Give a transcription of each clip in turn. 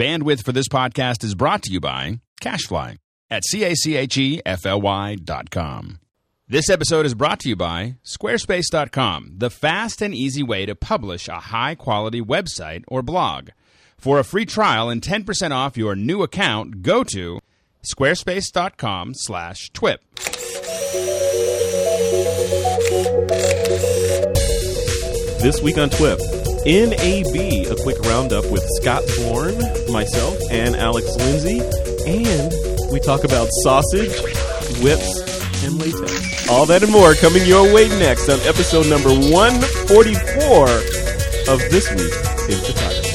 Bandwidth for this podcast is brought to you by CacheFly at CACHEFLY.com. This episode is brought to you by Squarespace.com, the fast and easy way to publish a high-quality website or blog. For a free trial and 10% off your new account, go to squarespace.com/TWIP. This week on TWIP, NAB, a quick roundup with Scott Bourne, myself, and Alex Lindsay, and we talk about sausage, whips, and latex. All that and more coming your way next on episode number 144 of This Week in Photography.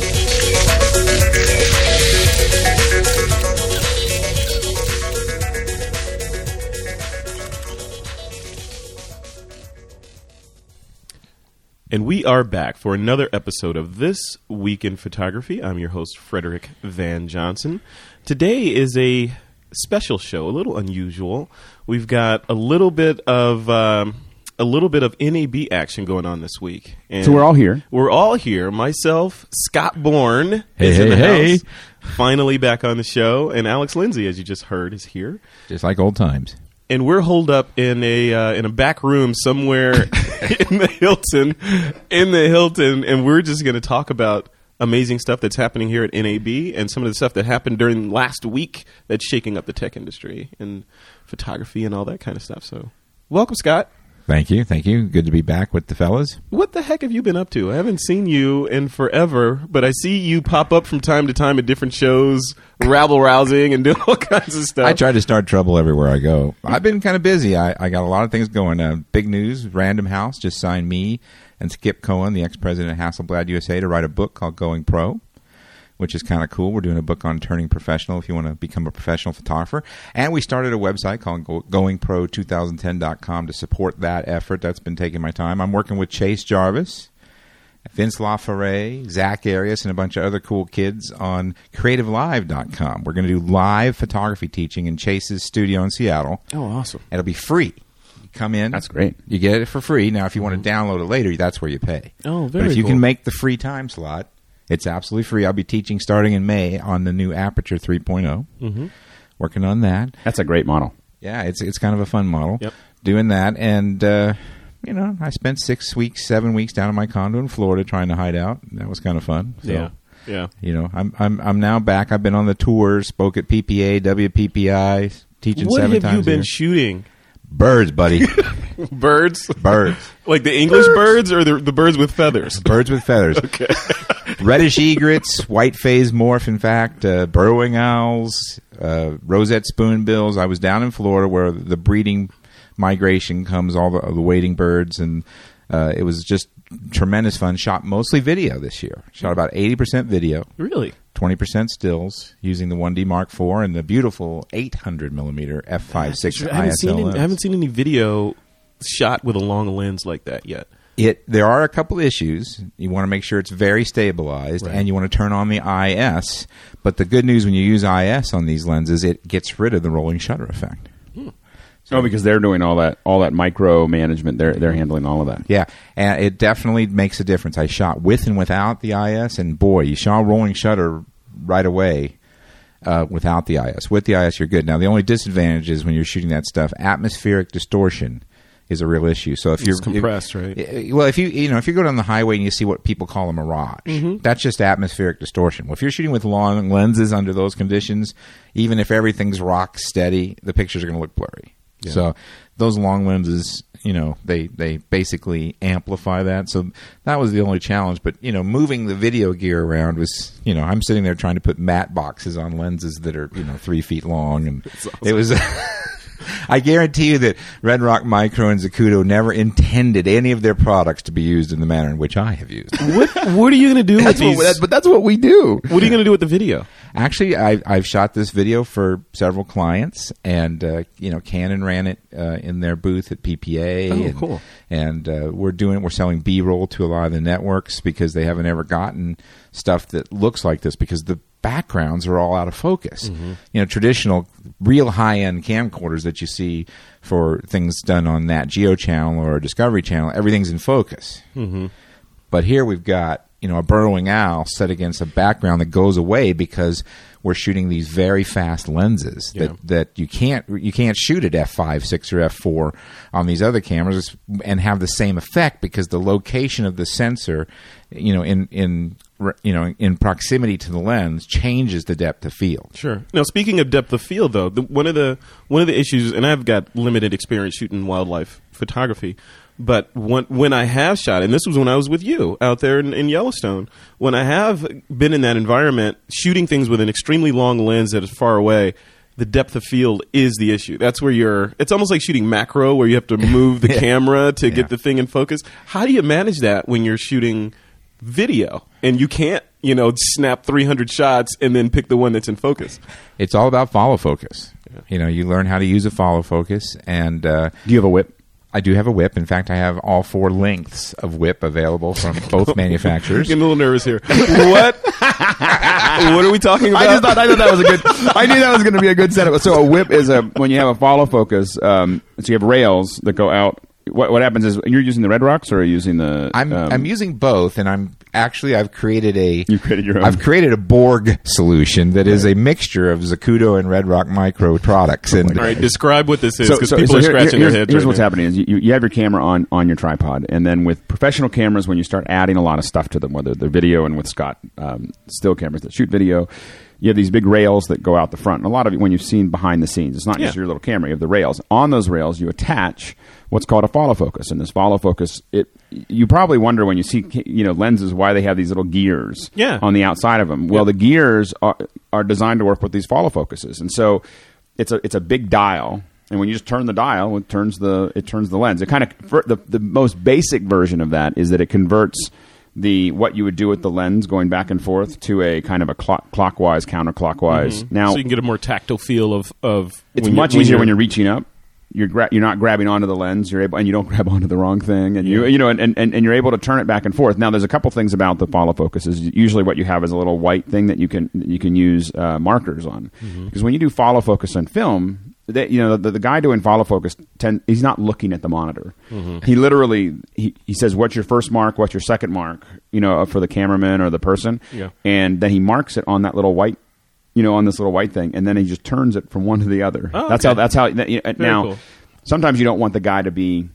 And we are back for another episode of This Week in Photography. I'm your host, Frederick Van Johnson. Today is a special show, a little unusual. We've got a little bit of NAB action going on this week. And so we're all here. We're all here. Myself, Scott Bourne is in the house. Finally back on the show. And Alex Lindsay, as you just heard, is here. Just like old times. And we're holed up in a back room somewhere in the Hilton, and we're just going to talk about amazing stuff that's happening here at NAB and some of the stuff that happened during last week that's shaking up the tech industry and photography and all that kind of stuff. So, welcome, Scott. Thank you. Good to be back with the fellas. What the heck have you been up to? I haven't seen you in forever, but I see you pop up from time to time at different shows, rabble-rousing and doing all kinds of stuff. I try to start trouble everywhere I go. I've been kind of busy. I got a lot of things going. Big news, Random House just signed me and Skip Cohen, the ex-president of Hasselblad USA, to write a book called Going Pro, which is kind of cool. We're doing a book on turning professional if you want to become a professional photographer. And we started a website called goingpro2010.com to support that effort. That's been taking my time. I'm working with Chase Jarvis, Vince LaFerre, Zach Arias, and a bunch of other cool kids on creativelive.com. We're going to do live photography teaching in Chase's studio in Seattle. Oh, awesome. It'll be free. Come in. That's great. You get it for free. Now, if you want to download it later, that's where you pay. Oh, very cool. But if you can make the free time slot, it's absolutely free. I'll be teaching starting in May on the new Aperture 3.0. Mm-hmm. Working on that. That's a great model. Yeah, it's kind of a fun model. Yep. Doing that. And, I spent 7 weeks down in my condo in Florida trying to hide out. That was kind of fun. So, yeah. You know, I'm now back. I've been on the tour, spoke at PPA, WPPI, teaching 7 times. What have you been shooting? Birds, buddy. Birds. Like the English birds or the birds with feathers? Birds with feathers. Okay. Reddish egrets, white phase morph, in fact, burrowing owls, rosette spoonbills. I was down in Florida where the breeding migration comes, all the wading birds, and it was just tremendous fun. Shot mostly video this year. Shot about 80% video. Really? 20% stills using the 1D Mark IV and the beautiful 800mm f/5.6 ISO lens. I haven't seen any video shot with a long lens like that yet. There are a couple issues. You want to make sure it's very stabilized, right, and you want to turn on the IS. But the good news when you use IS on these lenses, it gets rid of the rolling shutter effect. So, because they're doing all that micro management. They're handling all of that. Yeah, and it definitely makes a difference. I shot with and without the IS, and boy, you saw rolling shutter right away without the IS. With the IS, you're good. Now, the only disadvantage is when you're shooting that stuff, atmospheric distortion is a real issue. So it's compressed, right? Well, if you go down the highway and you see what people call a mirage, mm-hmm, that's just atmospheric distortion. Well, if you're shooting with long lenses under those conditions, even if everything's rock steady, the pictures are going to look blurry. Yeah. So those long lenses, they basically amplify that. So that was the only challenge. But, moving the video gear around was, I'm sitting there trying to put matte boxes on lenses that are, 3 feet long. And awesome. It was... I guarantee you that Red Rock Micro and Zacuto never intended any of their products to be used in the manner in which I have used. What are you going to do with these? But that's what we do. What are you going to do with the video? Actually, I've shot this video for several clients, and Canon ran it in their booth at PPA. Oh, cool! And we're selling B-roll to a lot of the networks because they haven't ever gotten stuff that looks like this because the backgrounds are all out of focus. Mm-hmm. Traditional, real high-end camcorders that you see for things done on that Geo channel or Discovery channel, everything's in focus. Mm-hmm. But here we've got you know, a burrowing owl set against a background that goes away because we're shooting these very fast lenses that you can't shoot at f5, 6, or f4 on these other cameras and have the same effect because the location of the sensor, you know, in proximity to the lens changes the depth of field. Sure. Now, speaking of depth of field, though, one of the issues, and I've got limited experience shooting wildlife photography. But when I have shot, and this was when I was with you out there in Yellowstone, when I have been in that environment, shooting things with an extremely long lens that is far away, the depth of field is the issue. That's where it's almost like shooting macro where you have to move the camera to get the thing in focus. How do you manage that when you're shooting video and you can't, you know, snap 300 shots and then pick the one that's in focus? It's all about follow focus. Yeah. You know, you learn how to use a follow focus. And do you have a whip? I do have a whip. In fact, I have all four lengths of whip available from both manufacturers. Getting a little nervous here. What? What are we talking about? I knew that was going to be a good setup. So a whip is when you have a follow focus. So you have rails that go out. What happens is you're using the Red Rocks, or are you using the? I'm using both, and I've created a. You've created your own. I've created a Borg solution that is a mixture of Zacuto and Red Rock Micro products. And all right, describe what this is, because people are scratching their heads. Here's what's happening: is you have your camera on your tripod, and then with professional cameras, when you start adding a lot of stuff to them, whether they're video and with Scott still cameras that shoot video. You have these big rails that go out the front. And a lot of it, when you've seen behind the scenes, it's not just your little camera. You have the rails. On those rails, you attach what's called a follow focus. And this follow focus, you probably wonder when you see, you know, lenses why they have these little gears on the outside of them. Well, the gears are designed to work with these follow focuses. And so it's a big dial. And when you just turn the dial, it turns the lens. It kind of the most basic version of that is that it converts what you would do with the lens going back and forth to a kind of a clockwise, counterclockwise. Mm-hmm. Now, so you can get a more tactile feel of it's much easier when you're reaching up. You're not grabbing onto the lens. You're able, and you don't grab onto the wrong thing. And you're able to turn it back and forth. Now, there's a couple things about the follow focus. Is usually what you have is a little white thing that you can use markers on, because when you do follow focus on film. The guy doing follow focus, he's not looking at the monitor. Mm-hmm. He literally he says, "What's your first mark? What's your second mark?" You know, for the cameraman or the person, and then he marks it on that little white, you know, on this little white thing, and then he just turns it from one to the other. Oh, that's okay. Now, cool. Sometimes you don't want the guy to be,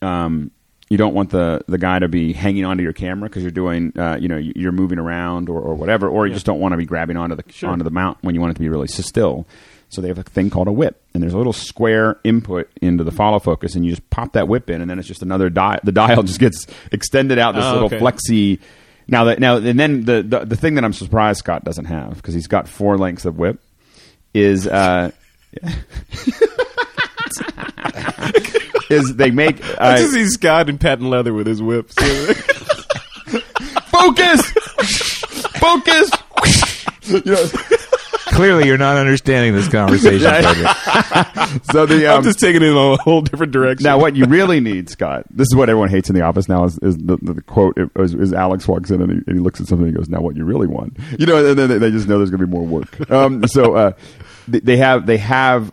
you don't want the guy to be hanging onto your camera because you're doing, you're moving around or whatever, or you just don't want to be grabbing onto the mount when you want it to be really still. So they have a thing called a whip, and there's a little square input into the follow focus, and you just pop that whip in, and then it's just another dial. The dial just gets extended out this little flexi. Now, the thing that I'm surprised Scott doesn't have, because he's got four lengths of whip, is is they make. I just see Scott in patent leather with his whips. Focus. You know, clearly, you're not understanding this conversation. So I'm just taking it in a whole different direction. Now, what you really need, Scott, this is what everyone hates in the office now, is the quote is Alex walks in and he looks at something and he goes, "Now, what you really want?" You know, and then they just know there's going to be more work. So they have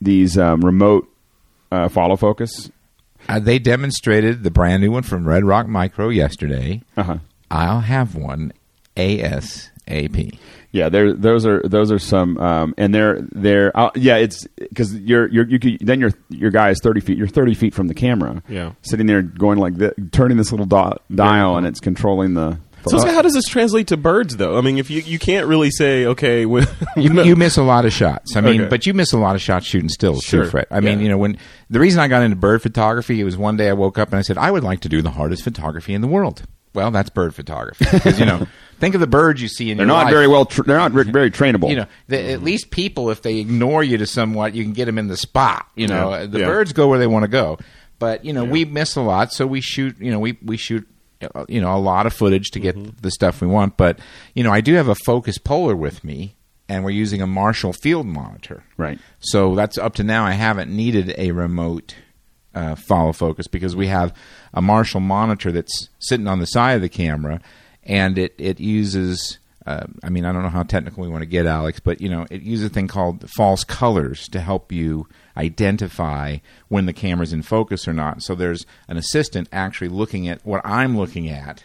these remote follow focus. They demonstrated the brand new one from Red Rock Micro yesterday. Uh-huh. I'll have one ASAP. Yeah, those are some, and they're it's because your guy is 30 feet. You're 30 feet from the camera. Yeah, sitting there going like this, turning this little dial, and it's controlling the. So how does this translate to birds, though? I mean, if you can't really say, okay, you miss a lot of shots. I mean, but you miss a lot of shots shooting stills too, Fred. I mean, you know, when the reason I got into bird photography, it was one day I woke up and I said, I would like to do the hardest photography in the world. Well, that's bird photography. Because, you know, think of the birds you see in your life. They're not very trainable. You know, at least people, if they ignore you to somewhat, you can get them in the spot. You know, the birds go where they want to go. But, you know, we miss a lot, so we shoot. You know, we shoot. You know, a lot of footage to get the stuff we want. But, you know, I do have a Focus Polar with me, and we're using a Marshall field monitor. Right. So that's up to now. I haven't needed a remote. Follow focus because we have a Marshall monitor that's sitting on the side of the camera, and it uses I don't know how technical we want to get, Alex, but you know, it uses a thing called false colors to help you identify when the camera's in focus or not. So there's an assistant actually looking at what I'm looking at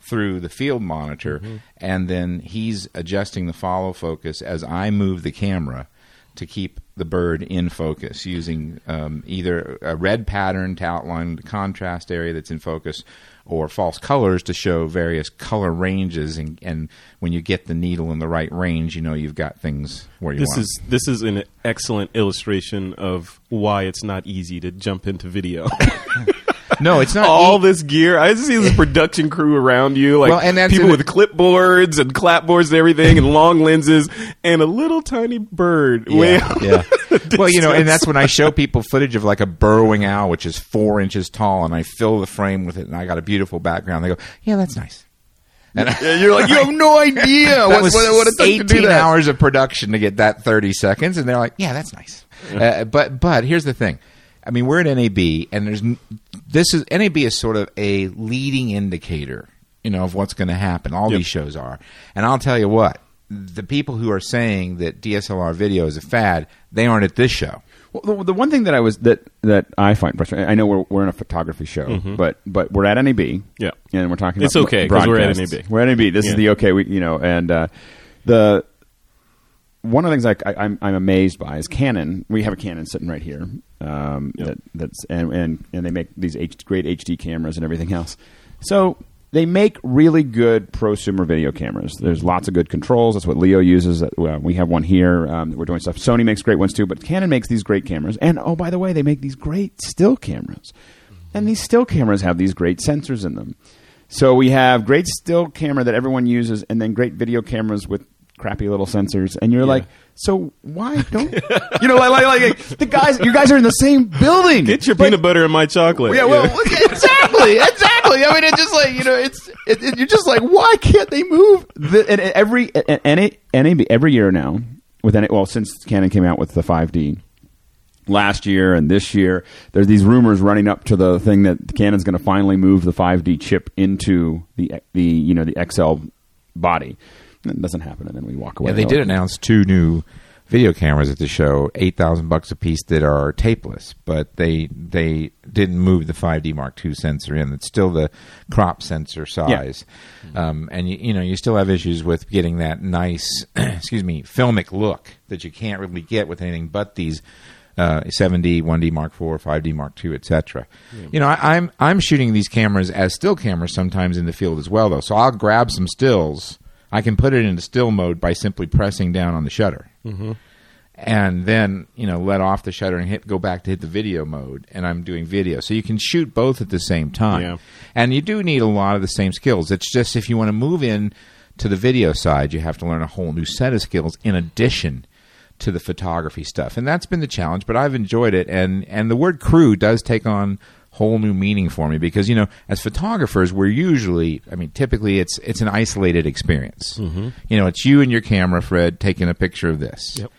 through the field monitor, mm-hmm. and then he's adjusting the follow focus as I move the camera to keep the bird in focus using either a red pattern to outline the contrast area that's in focus or false colors to show various color ranges. And when you get the needle in the right range, you know you've got things where you want. This is an excellent illustration of why it's not easy to jump into video. No, it's not. All this gear. I just see this production crew around you, like people with clipboards and clapboards and everything and long lenses and a little tiny bird. Yeah. Well, you know, and that's when I show people footage of like a burrowing owl, which is 4 inches tall, and I fill the frame with it, and I got a beautiful background. They go, yeah, that's nice. And you're like, you have no idea. That was what it took 18 to do that. Hours of production to get that 30 seconds, and they're like, yeah, that's nice. But here's the thing. I mean, we're at NAB, and NAB is sort of a leading indicator, you know, of what's going to happen. All these shows are. And I'll tell you what, the people who are saying that DSLR video is a fad, they aren't at this show. Well, the one thing that I find frustrating, I know we're in a photography show, mm-hmm. but we're at NAB, yeah, and we're talking about it's okay because we're at NAB. We're at NAB. This is the okay, we, you know, and the. One of the things I'm amazed by is Canon. We have a Canon sitting right here, and they make these great HD cameras and everything else. So they make really good prosumer video cameras. There's lots of good controls. That's what Leo uses. We have one here. We're doing stuff. Sony makes great ones too, but Canon makes these great cameras. And oh, by the way, they make these great still cameras, and these still cameras have these great sensors in them. So we have great still camera that everyone uses, and then great video cameras with crappy little sensors, and you're like, so why don't you know? Like the guys, you guys are in the same building. Get your peanut butter and my chocolate. Yeah, well, exactly. I mean, it's just like, you know, it's you're just like, why can't they move? Every year now, since Canon came out with the 5D last year and this year, there's these rumors running up to the thing that Canon's going to finally move the 5D chip into the XL body. It doesn't happen, and then we walk away. Yeah, they did announce 2 new video cameras at the show, $8,000 a piece that are tapeless, but they didn't move the 5D Mark II sensor in. It's still the crop sensor size, and you still have issues with getting that nice, filmic look that you can't really get with anything but these 7D, 1D Mark IV, 5D Mark II, etc. Yeah. You know, I'm shooting these cameras as still cameras sometimes in the field as well, though. So I'll grab some stills. I can put it into still mode by simply pressing down on the shutter, mm-hmm. and then let off the shutter and go back to hit the video mode, and I'm doing video. So you can shoot both at the same time, and you do need a lot of the same skills. It's just if you want to move in to the video side, you have to learn a whole new set of skills in addition to the photography stuff, and that's been the challenge. But I've enjoyed it, and the word crew does take on whole new meaning for me because, as photographers, we're typically it's an isolated experience. Mm-hmm. It's you and your camera, Fred, taking a picture of this. Yep.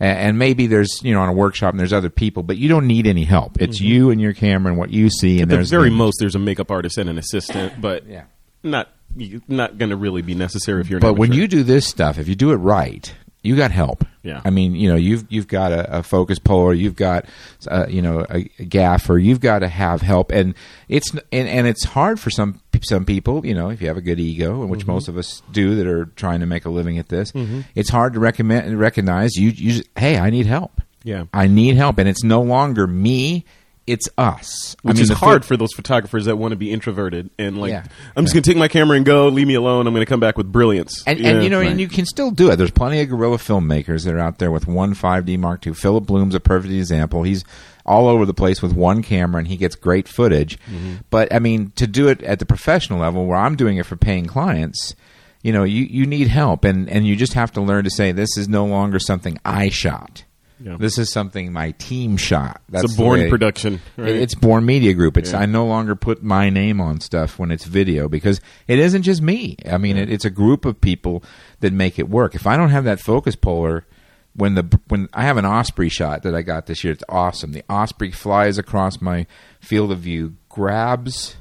And maybe there's, on a workshop and there's other people, but you don't need any help. It's mm-hmm. you and your camera and what you see. And there's a makeup artist and an assistant, but not going to really be necessary if you're an amateur. But when you do this stuff, if you do it right, you got help. Yeah. I mean, you've got a focus puller, you've got a gaffer, you've got to have help, and it's hard for some people. If you have a good ego, which mm-hmm. most of us do, that are trying to make a living at this, mm-hmm. it's hard to recognize. Hey, I need help. Yeah, I need help, and it's no longer me. It's us. Which is hard for those photographers that want to be introverted and I'm just going to take my camera and go, leave me alone, I'm going to come back with brilliance. And you can still do it. There's plenty of guerrilla filmmakers that are out there with one 5D Mark II. Philip Bloom's a perfect example. He's all over the place with one camera and he gets great footage. Mm-hmm. But, I mean, to do it at the professional level where I'm doing it for paying clients, you need help. And you just have to learn to say, this is no longer something I shot. Yeah. This is something my team shot. That's it's a Bourne production. Right? It's Bourne Media Group. I no longer put my name on stuff when it's video because it isn't just me. I mean, it's a group of people that make it work. If I don't have that focus puller, when I have an Osprey shot that I got this year, it's awesome. The Osprey flies across my field of view, grabs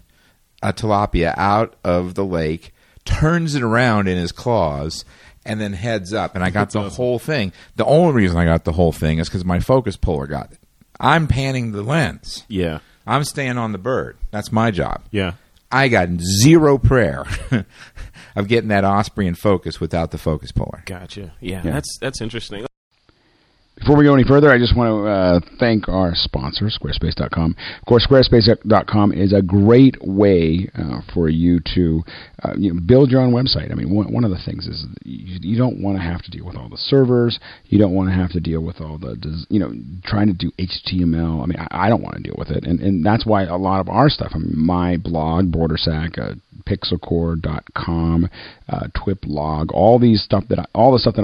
a tilapia out of the lake, turns it around in his claws, and then heads up, and I got the whole thing. The only reason I got the whole thing is because my focus puller got it. I'm panning the lens. Yeah. I'm staying on the bird. That's my job. Yeah. I got zero prayer of getting that Osprey in focus without the focus puller. Gotcha. Yeah. That's interesting. Before we go any further, I just want to thank our sponsor, Squarespace.com. Of course, Squarespace.com is a great way for you to build your own website. I mean, one of the things is you don't want to have to deal with all the servers. You don't want to have to deal with all the, trying to do HTML. I mean, I don't want to deal with it. And that's why a lot of our stuff, I mean, my blog, BorderSac, Pixelcore.com, TWIP log, all the stuff that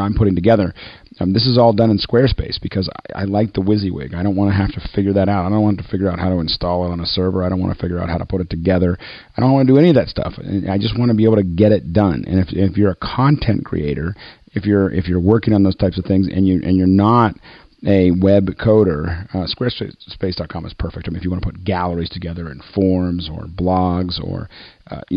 I'm putting together, this is all done in Squarespace because I like the WYSIWYG. I don't want to have to figure that out. I don't want to figure out how to install it on a server. I don't want to figure out how to put it together. I don't want to do any of that stuff. And I just want to be able to get it done. And if you're a content creator, if you're working on those types of things, and you're not a web coder, Squarespace.com is perfect. I mean, if you want to put galleries together and forms or blogs or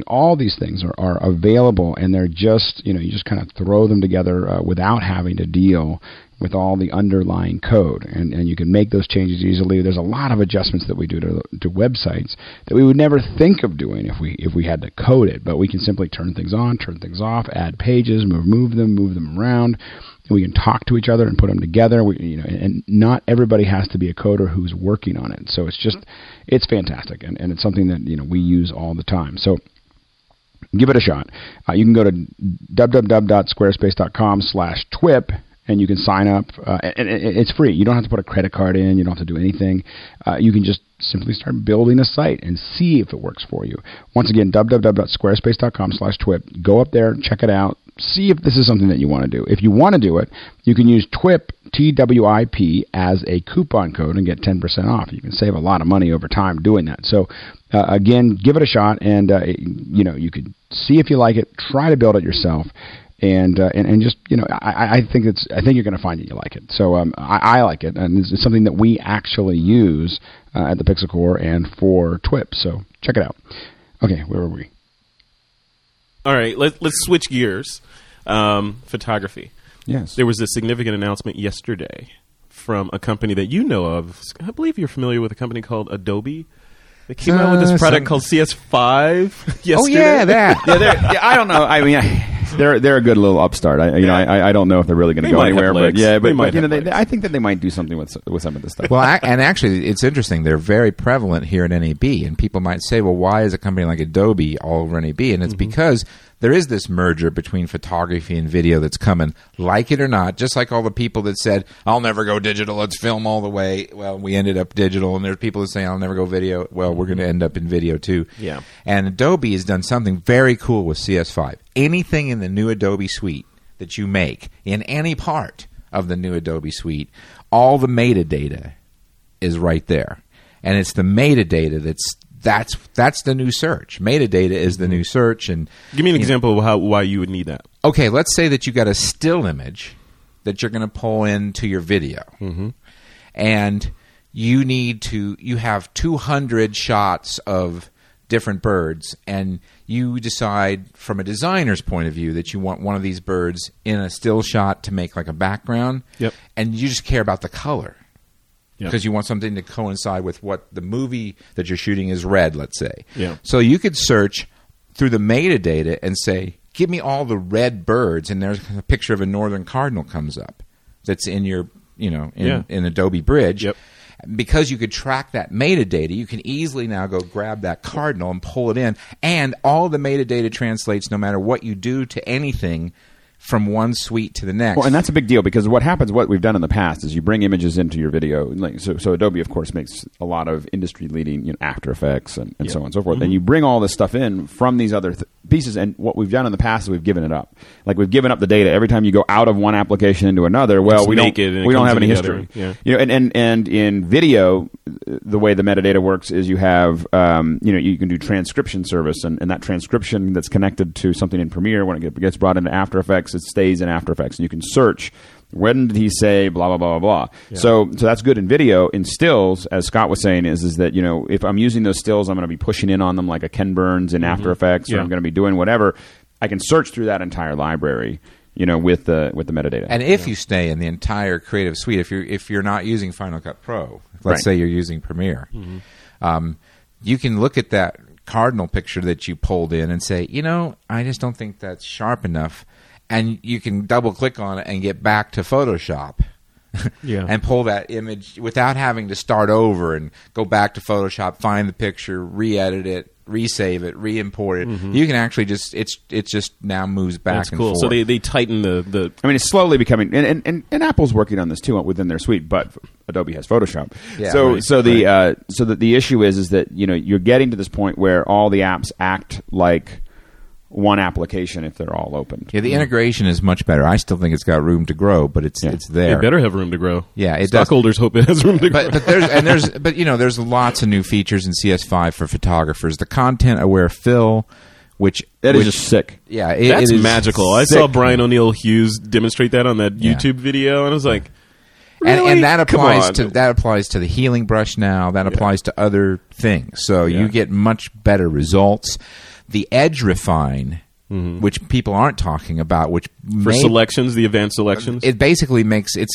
all these things are available, and they're just, you just kind of throw them together without having to deal with all the underlying code, and you can make those changes easily. There's a lot of adjustments that we do to websites that we would never think of doing if we had to code it, but we can simply turn things on, turn things off, add pages, move them around. We can talk to each other and put them together. And not everybody has to be a coder who's working on it. So it's fantastic, and it's something that we use all the time. So give it a shot. You can go to www.squarespace.com/twip. And you can sign up, and it's free. You don't have to put a credit card in. You don't have to do anything. You can just simply start building a site and see if it works for you. Once again, www.squarespace.com/twip. Go up there, check it out, see if this is something that you want to do. If you want to do it, you can use TWIP, TWIP, as a coupon code and get 10% off. You can save a lot of money over time doing that. So, again, give it a shot, and you could see if you like it. Try to build it yourself. And just I think you're going to find that you like it. So I like it, and it's something that we actually use at the Pixelcore and for TWIP. So check it out. Okay, where were we? All right, let's switch gears. Photography. Yes, there was a significant announcement yesterday from a company that you know of. I believe you're familiar with a company called Adobe. They came out with this product called CS5 yesterday. Oh yeah, that. I don't know. I mean. They're a good little upstart. I don't know if they're really going to go anywhere, but I think that they might do something with some of this stuff. Well, and actually, it's interesting. They're very prevalent here in NAB, and people might say, "Well, why is a company like Adobe all over NAB?" And it's because there is this merger between photography and video that's coming, like it or not. Just like all the people that said, "I'll never go digital. Let's film all the way." Well, we ended up digital, and there's people that say, "I'll never go video." Well, we're going to end up in video too. Yeah. And Adobe has done something very cool with CS5. Anything in the new Adobe suite that you make, in any part of the new Adobe suite, all the metadata is right there. And it's the metadata that's the new search. Metadata is the new search. And give me an example of why you would need that. Okay, let's say that you got a still image that you're going to pull into your video. Mm-hmm. And you have 200 shots of different birds, and you decide from a designer's point of view that you want one of these birds in a still shot to make like a background. Yep. And you just care about the color because you want something to coincide with what the movie that you're shooting is red, let's say. Yeah. So you could search through the metadata and say, give me all the red birds, and there's a picture of a northern cardinal comes up that's in your, in Adobe Bridge. Yep. Because you could track that metadata, you can easily now go grab that cardinal and pull it in. And all the metadata translates no matter what you do to anything from one suite to the next. Well, and that's a big deal because what we've done in the past is you bring images into your video. So Adobe, of course, makes a lot of industry-leading After Effects and so on and so forth. Mm-hmm. And you bring all this stuff in from these other pieces. And what we've done in the past is we've given it up. Like we've given up the data. Every time you go out of one application into another, we don't have any history. Yeah. And in video, the way the metadata works is you have you can do transcription service, and that transcription that's connected to something in Premiere, when it gets brought into After Effects, it stays in After Effects, and you can search, when did he say blah blah blah blah blah. Yeah. So that's good in video. In stills, as Scott was saying, is that if I'm using those stills, I'm going to be pushing in on them like a Ken Burns in After Effects, or I'm going to be doing whatever. I can search through that entire library, with the metadata. And if you stay in the entire creative suite, if you're not using Final Cut Pro, let's say you're using Premiere, you can look at that cardinal picture that you pulled in and say, you know, I just don't think that's sharp enough. And you can double-click on it and get back to Photoshop. Yeah. And pull that image without having to start over and go back to Photoshop, find the picture, re-edit it, resave it, re-import it. Mm-hmm. You can actually just it just now moves back and forth. That's cool. So they tighten the... I mean, it's slowly becoming... And Apple's working on this too within their suite, but Adobe has Photoshop. Yeah, so the issue is that, you know, you're getting to this point where all the apps act like one application if they're all opened. Yeah, the integration is much better. I still think it's got room to grow, but it's there. It better have room to grow. Yeah, it Stockholders does. Hope it has room to grow. But there's lots of new features in CS5 for photographers. The content aware fill, which is just sick. Yeah, that's magical. Sick. I saw Brian O'Neill Hughes demonstrate that on that YouTube video, and I was like, really? And that applies to the healing brush now. That applies to other things. So you get much better results. The edge refine, which people aren't talking about, selections, the advanced selections, it's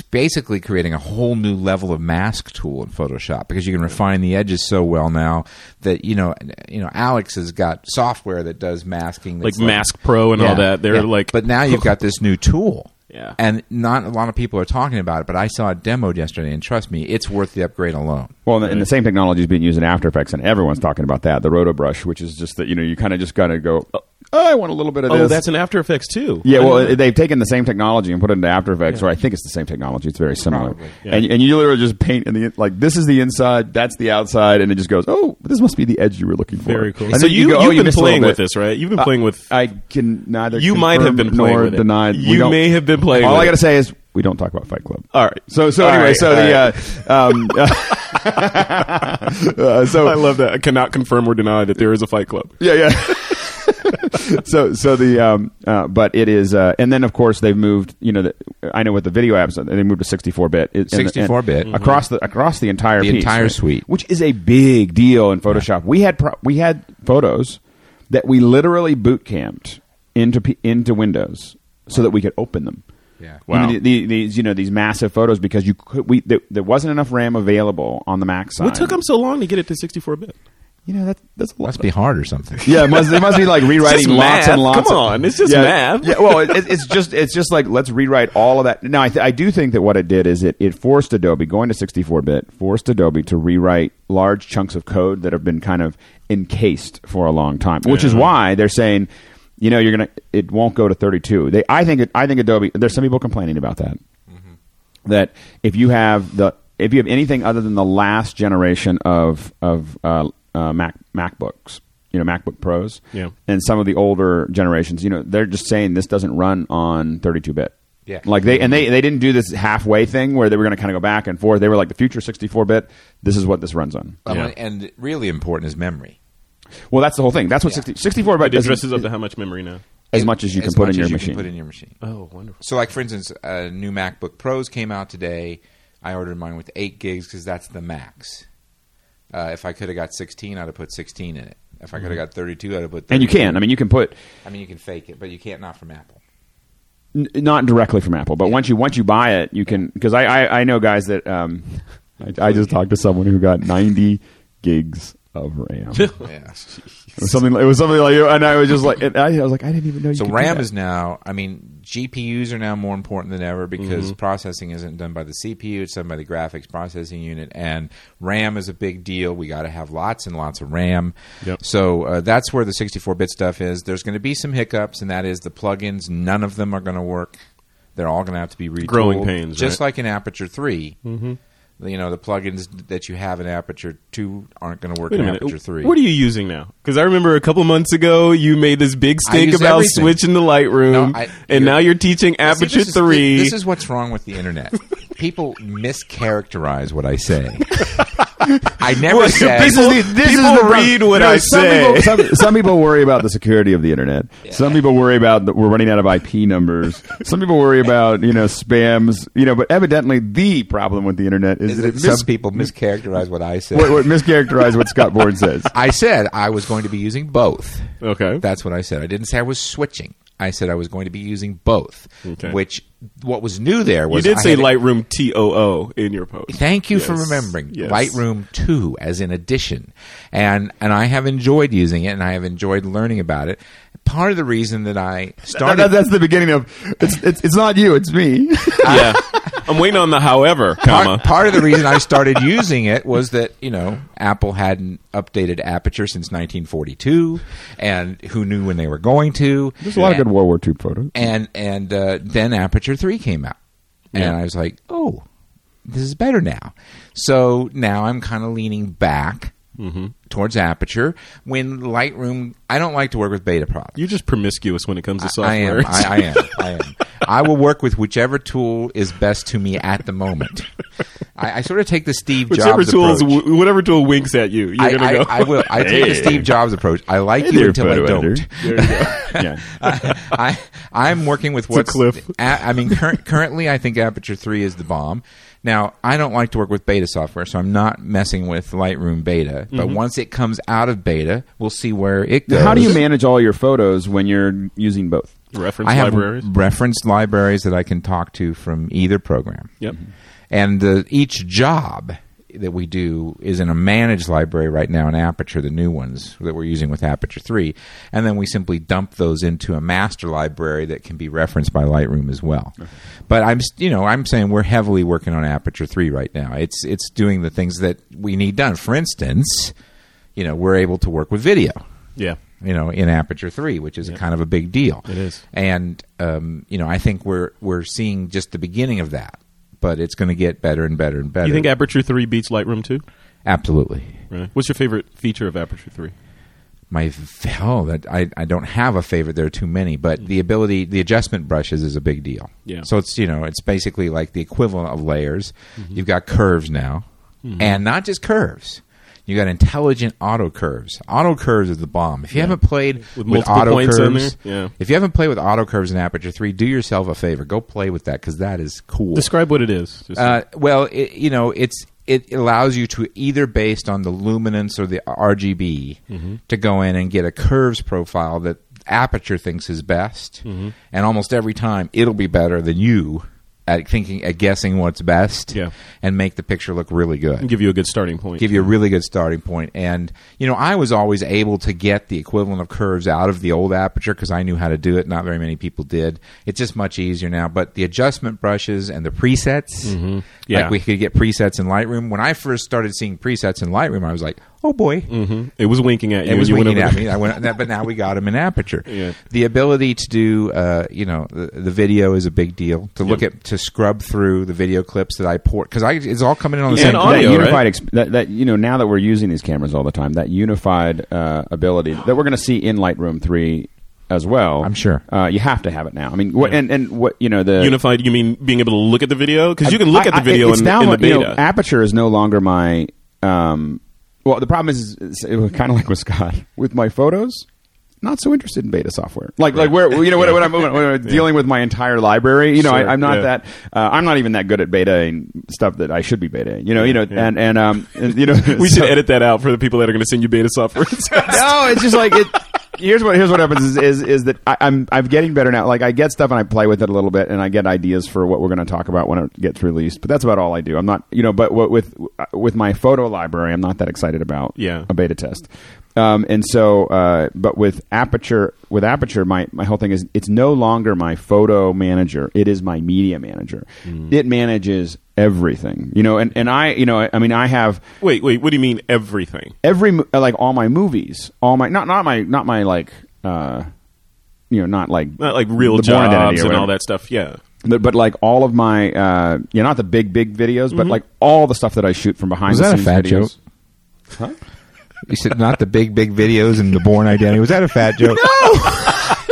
basically creating a whole new level of mask tool in Photoshop, because you can refine the edges so well now that you know Alex has got software that does masking, like Mask Pro and all that. They're like, but now you've got this new tool. Yeah. And not a lot of people are talking about it, but I saw it demoed yesterday, and trust me, it's worth the upgrade alone. Well, and the same technology is being used in After Effects, and everyone's talking about that, the roto brush, which is just that, you know, you kind of just got to go, oh, I want a little bit of this. Oh, that's in After Effects, too. Yeah, well, they've taken the same technology and put it into After Effects, or I think it's the same technology. It's very similar. Yeah. And you literally just paint, this is the inside, that's the outside, and it just goes, oh, this must be the edge you were looking for. Very cool. And so you've been playing with this, right? You've been playing with... I can neither confirm nor deny. You may have been playing. All I got to say is we don't talk about Fight Club. All right. So I love that. I cannot confirm or deny that there is a Fight Club. Yeah. But it is, and then of course they've moved. You know, I know with the video apps they moved to 64-bit. 64-bit across the entire suite, which is a big deal in Photoshop. Yeah. We had photos that we literally boot camped into Windows so that we could open them. Yeah. Wow. These massive photos, because there wasn't enough RAM available on the Mac side. What took them so long to get it to 64-bit? You know, that's a lot. Must be hard or something. Yeah, it must be like rewriting lots and lots. Come on, it's just math. Yeah, well, it's just like, let's rewrite all of that. Now, I do think that what it did is it forced Adobe, going to 64-bit, forced Adobe to rewrite large chunks of code that have been kind of encased for a long time, which is why they're saying, you know, it won't go to 32. I think Adobe. There's some people complaining about that. Mm-hmm. That if you have anything other than the last generation of MacBooks, you know, MacBook Pros, and some of the older generations, you know, they're just saying this doesn't run on 32-bit. Yeah, like they didn't do this halfway thing where they were going to kind of go back and forth. They were like, the future 64-bit. This is what this runs on. Yeah. And really important is memory. Well, that's the whole thing. That's what 64-bit addresses up to how much memory now. As much as you can put in your machine. Oh, wonderful. So, like, for instance, new MacBook Pros came out today. I ordered mine with 8 gigs because that's the max. If I could have got 16, I'd have put 16 in it. If I could have got 32, I'd have put 32. And you can. You can fake it, but you can't, not from Apple. Not directly from Apple, but once you buy it, you can. Because I know guys that I just talked to someone who got 90 gigs of RAM. Yeah. It was something like, and I was just like, I was like, I didn't even know you could do that. So RAM is now, I mean, GPUs are now more important than ever, because processing isn't done by the CPU, it's done by the graphics processing unit, and RAM is a big deal. We got to have lots and lots of RAM. Yep. So that's where the 64-bit stuff is. There's going to be some hiccups, and that is the plugins. None of them are going to work. They're all going to have to be retooled. Growing pains, just right? Like in Aperture 3. Mm-hmm. You know, the plugins that you have in Aperture 2 aren't going to work in Aperture 3. What are you using now? Because I remember a couple months ago you made this big stink about switching to Lightroom, and now you're teaching Aperture 3. This is what's wrong with the internet. People mischaracterize what I say. I never said... People read what I say. Some people worry about the security of the internet. Yeah. Some people worry about that we're running out of IP numbers. Some people worry about, you know, spams. You know, but evidently the problem with the internet is that some people mischaracterize what I said. What mischaracterize what Scott Bourne says. I said I was going to be using both. Okay. That's what I said. I didn't say I was switching. I said I was going to be using both, okay. Which what was new there was... You did say Lightroom TOO in your post. Thank you for remembering. Yes. Lightroom 2 as in addition. And I have enjoyed using it, and I have enjoyed learning about it. Part of the reason that I started... That's the beginning of... It's not you, it's me. Yeah. I'm waiting on the however, comma. Part of the reason I started using it was that, you know, Apple hadn't updated Aperture since 1942, and who knew when they were going to. There's a lot of good World War II photos. And then Aperture 3 came out. Yeah. And I was like, oh, this is better now. So now I'm kind of leaning back towards Aperture. When Lightroom, I don't like to work with beta products. You're just promiscuous when it comes to software. I am. I will work with whichever tool is best to me at the moment. I sort of take the Steve Jobs approach. Whatever tool winks at you, you're going to go. I will. I take the Steve Jobs approach. I like you until I don't. There you go. Yeah. I'm working with what's... It's a cliff. I mean, currently I think Aperture 3 is the bomb. Now, I don't like to work with beta software, so I'm not messing with Lightroom beta. But once it comes out of beta, we'll see where it goes. How do you manage all your photos when you're using both? Reference libraries that I can talk to from either program. Yep. And each job that we do is in a managed library right now in Aperture, the new ones that we're using with Aperture 3. And then we simply dump those into a master library that can be referenced by Lightroom as well. Okay. But I'm saying we're heavily working on Aperture 3 right now. It's doing the things that we need done. For instance, we're able to work with video. Yeah. In Aperture 3, which is kind of a big deal. It is. And, I think we're seeing just the beginning of that. But it's going to get better and better and better. You think Aperture 3 beats Lightroom 2? Absolutely. Really? What's your favorite feature of Aperture 3? I don't have a favorite. There are too many. But the adjustment brushes is a big deal. Yeah. So it's, it's basically like the equivalent of layers. Mm-hmm. You've got curves now. Mm-hmm. And not just curves. You got intelligent auto curves. Auto curves is the bomb. If you haven't played with auto curves, if you haven't played with auto curves in Aperture 3, do yourself a favor. Go play with that because that is cool. Describe what it is. It allows you to either based on the luminance or the RGB to go in and get a curves profile that Aperture thinks is best, and almost every time it'll be better than you. At guessing what's best, and make the picture look really good. And give you a good starting point. Give you a really good starting point. And, I was always able to get the equivalent of curves out of the old Aperture because I knew how to do it. Not very many people did. It's just much easier now. But the adjustment brushes and the presets, like we could get presets in Lightroom. When I first started seeing presets in Lightroom, I was like, oh boy. Mm-hmm. It was winking at you. It was winking at me. But now we got them in Aperture. Yeah. The ability to do, the video is a big deal. To look at, to scrub through the video clips that I port. Because it's all coming in on the same audio, that unified, right? Now that we're using these cameras all the time, that unified ability that we're going to see in Lightroom 3 as well. I'm sure. You have to have it now. I mean, the... Unified, you mean being able to look at the video? Because you can look at the video in the beta. Aperture is no longer my... Well, the problem is it was kind of like with Scott. With my photos, not so interested in beta software. Like where when I'm dealing with my entire library, I'm not that. I'm not even that good at beta and stuff that I should be beta. We should edit that out for the people that are going to send you beta software. No, it's just like it. Here's what happens is that I'm getting better now. Like I get stuff and I play with it a little bit and I get ideas for what we're going to talk about when it gets released. But that's about all I do. I'm not with my photo library, I'm not that excited about a beta test. But with Aperture, my whole thing is it's no longer my photo manager. It is my media manager. Mm. It manages everything, and I, I have. Wait, what do you mean everything? Every like all my movies, all my not my like, not like real jobs and all that stuff. Yeah. But like all of my, not the big videos, but like all the stuff that I shoot from behind. Was that a fat joke? Huh? You said not the big videos and the Bourne identity. Was that a fat joke? No!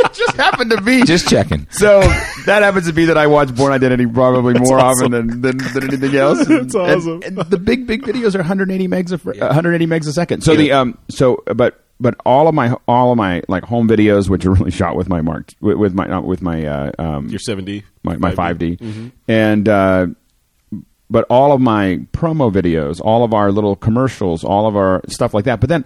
It just happened to be. Just checking. So that happens to be that I watch Bourne Identity probably more often than anything else. That's awesome. And the big videos are 180 megs a second. So but all of my like home videos, which are really shot with my your 7D, my 5D, and. But all of my promo videos, all of our little commercials, all of our stuff like that. But then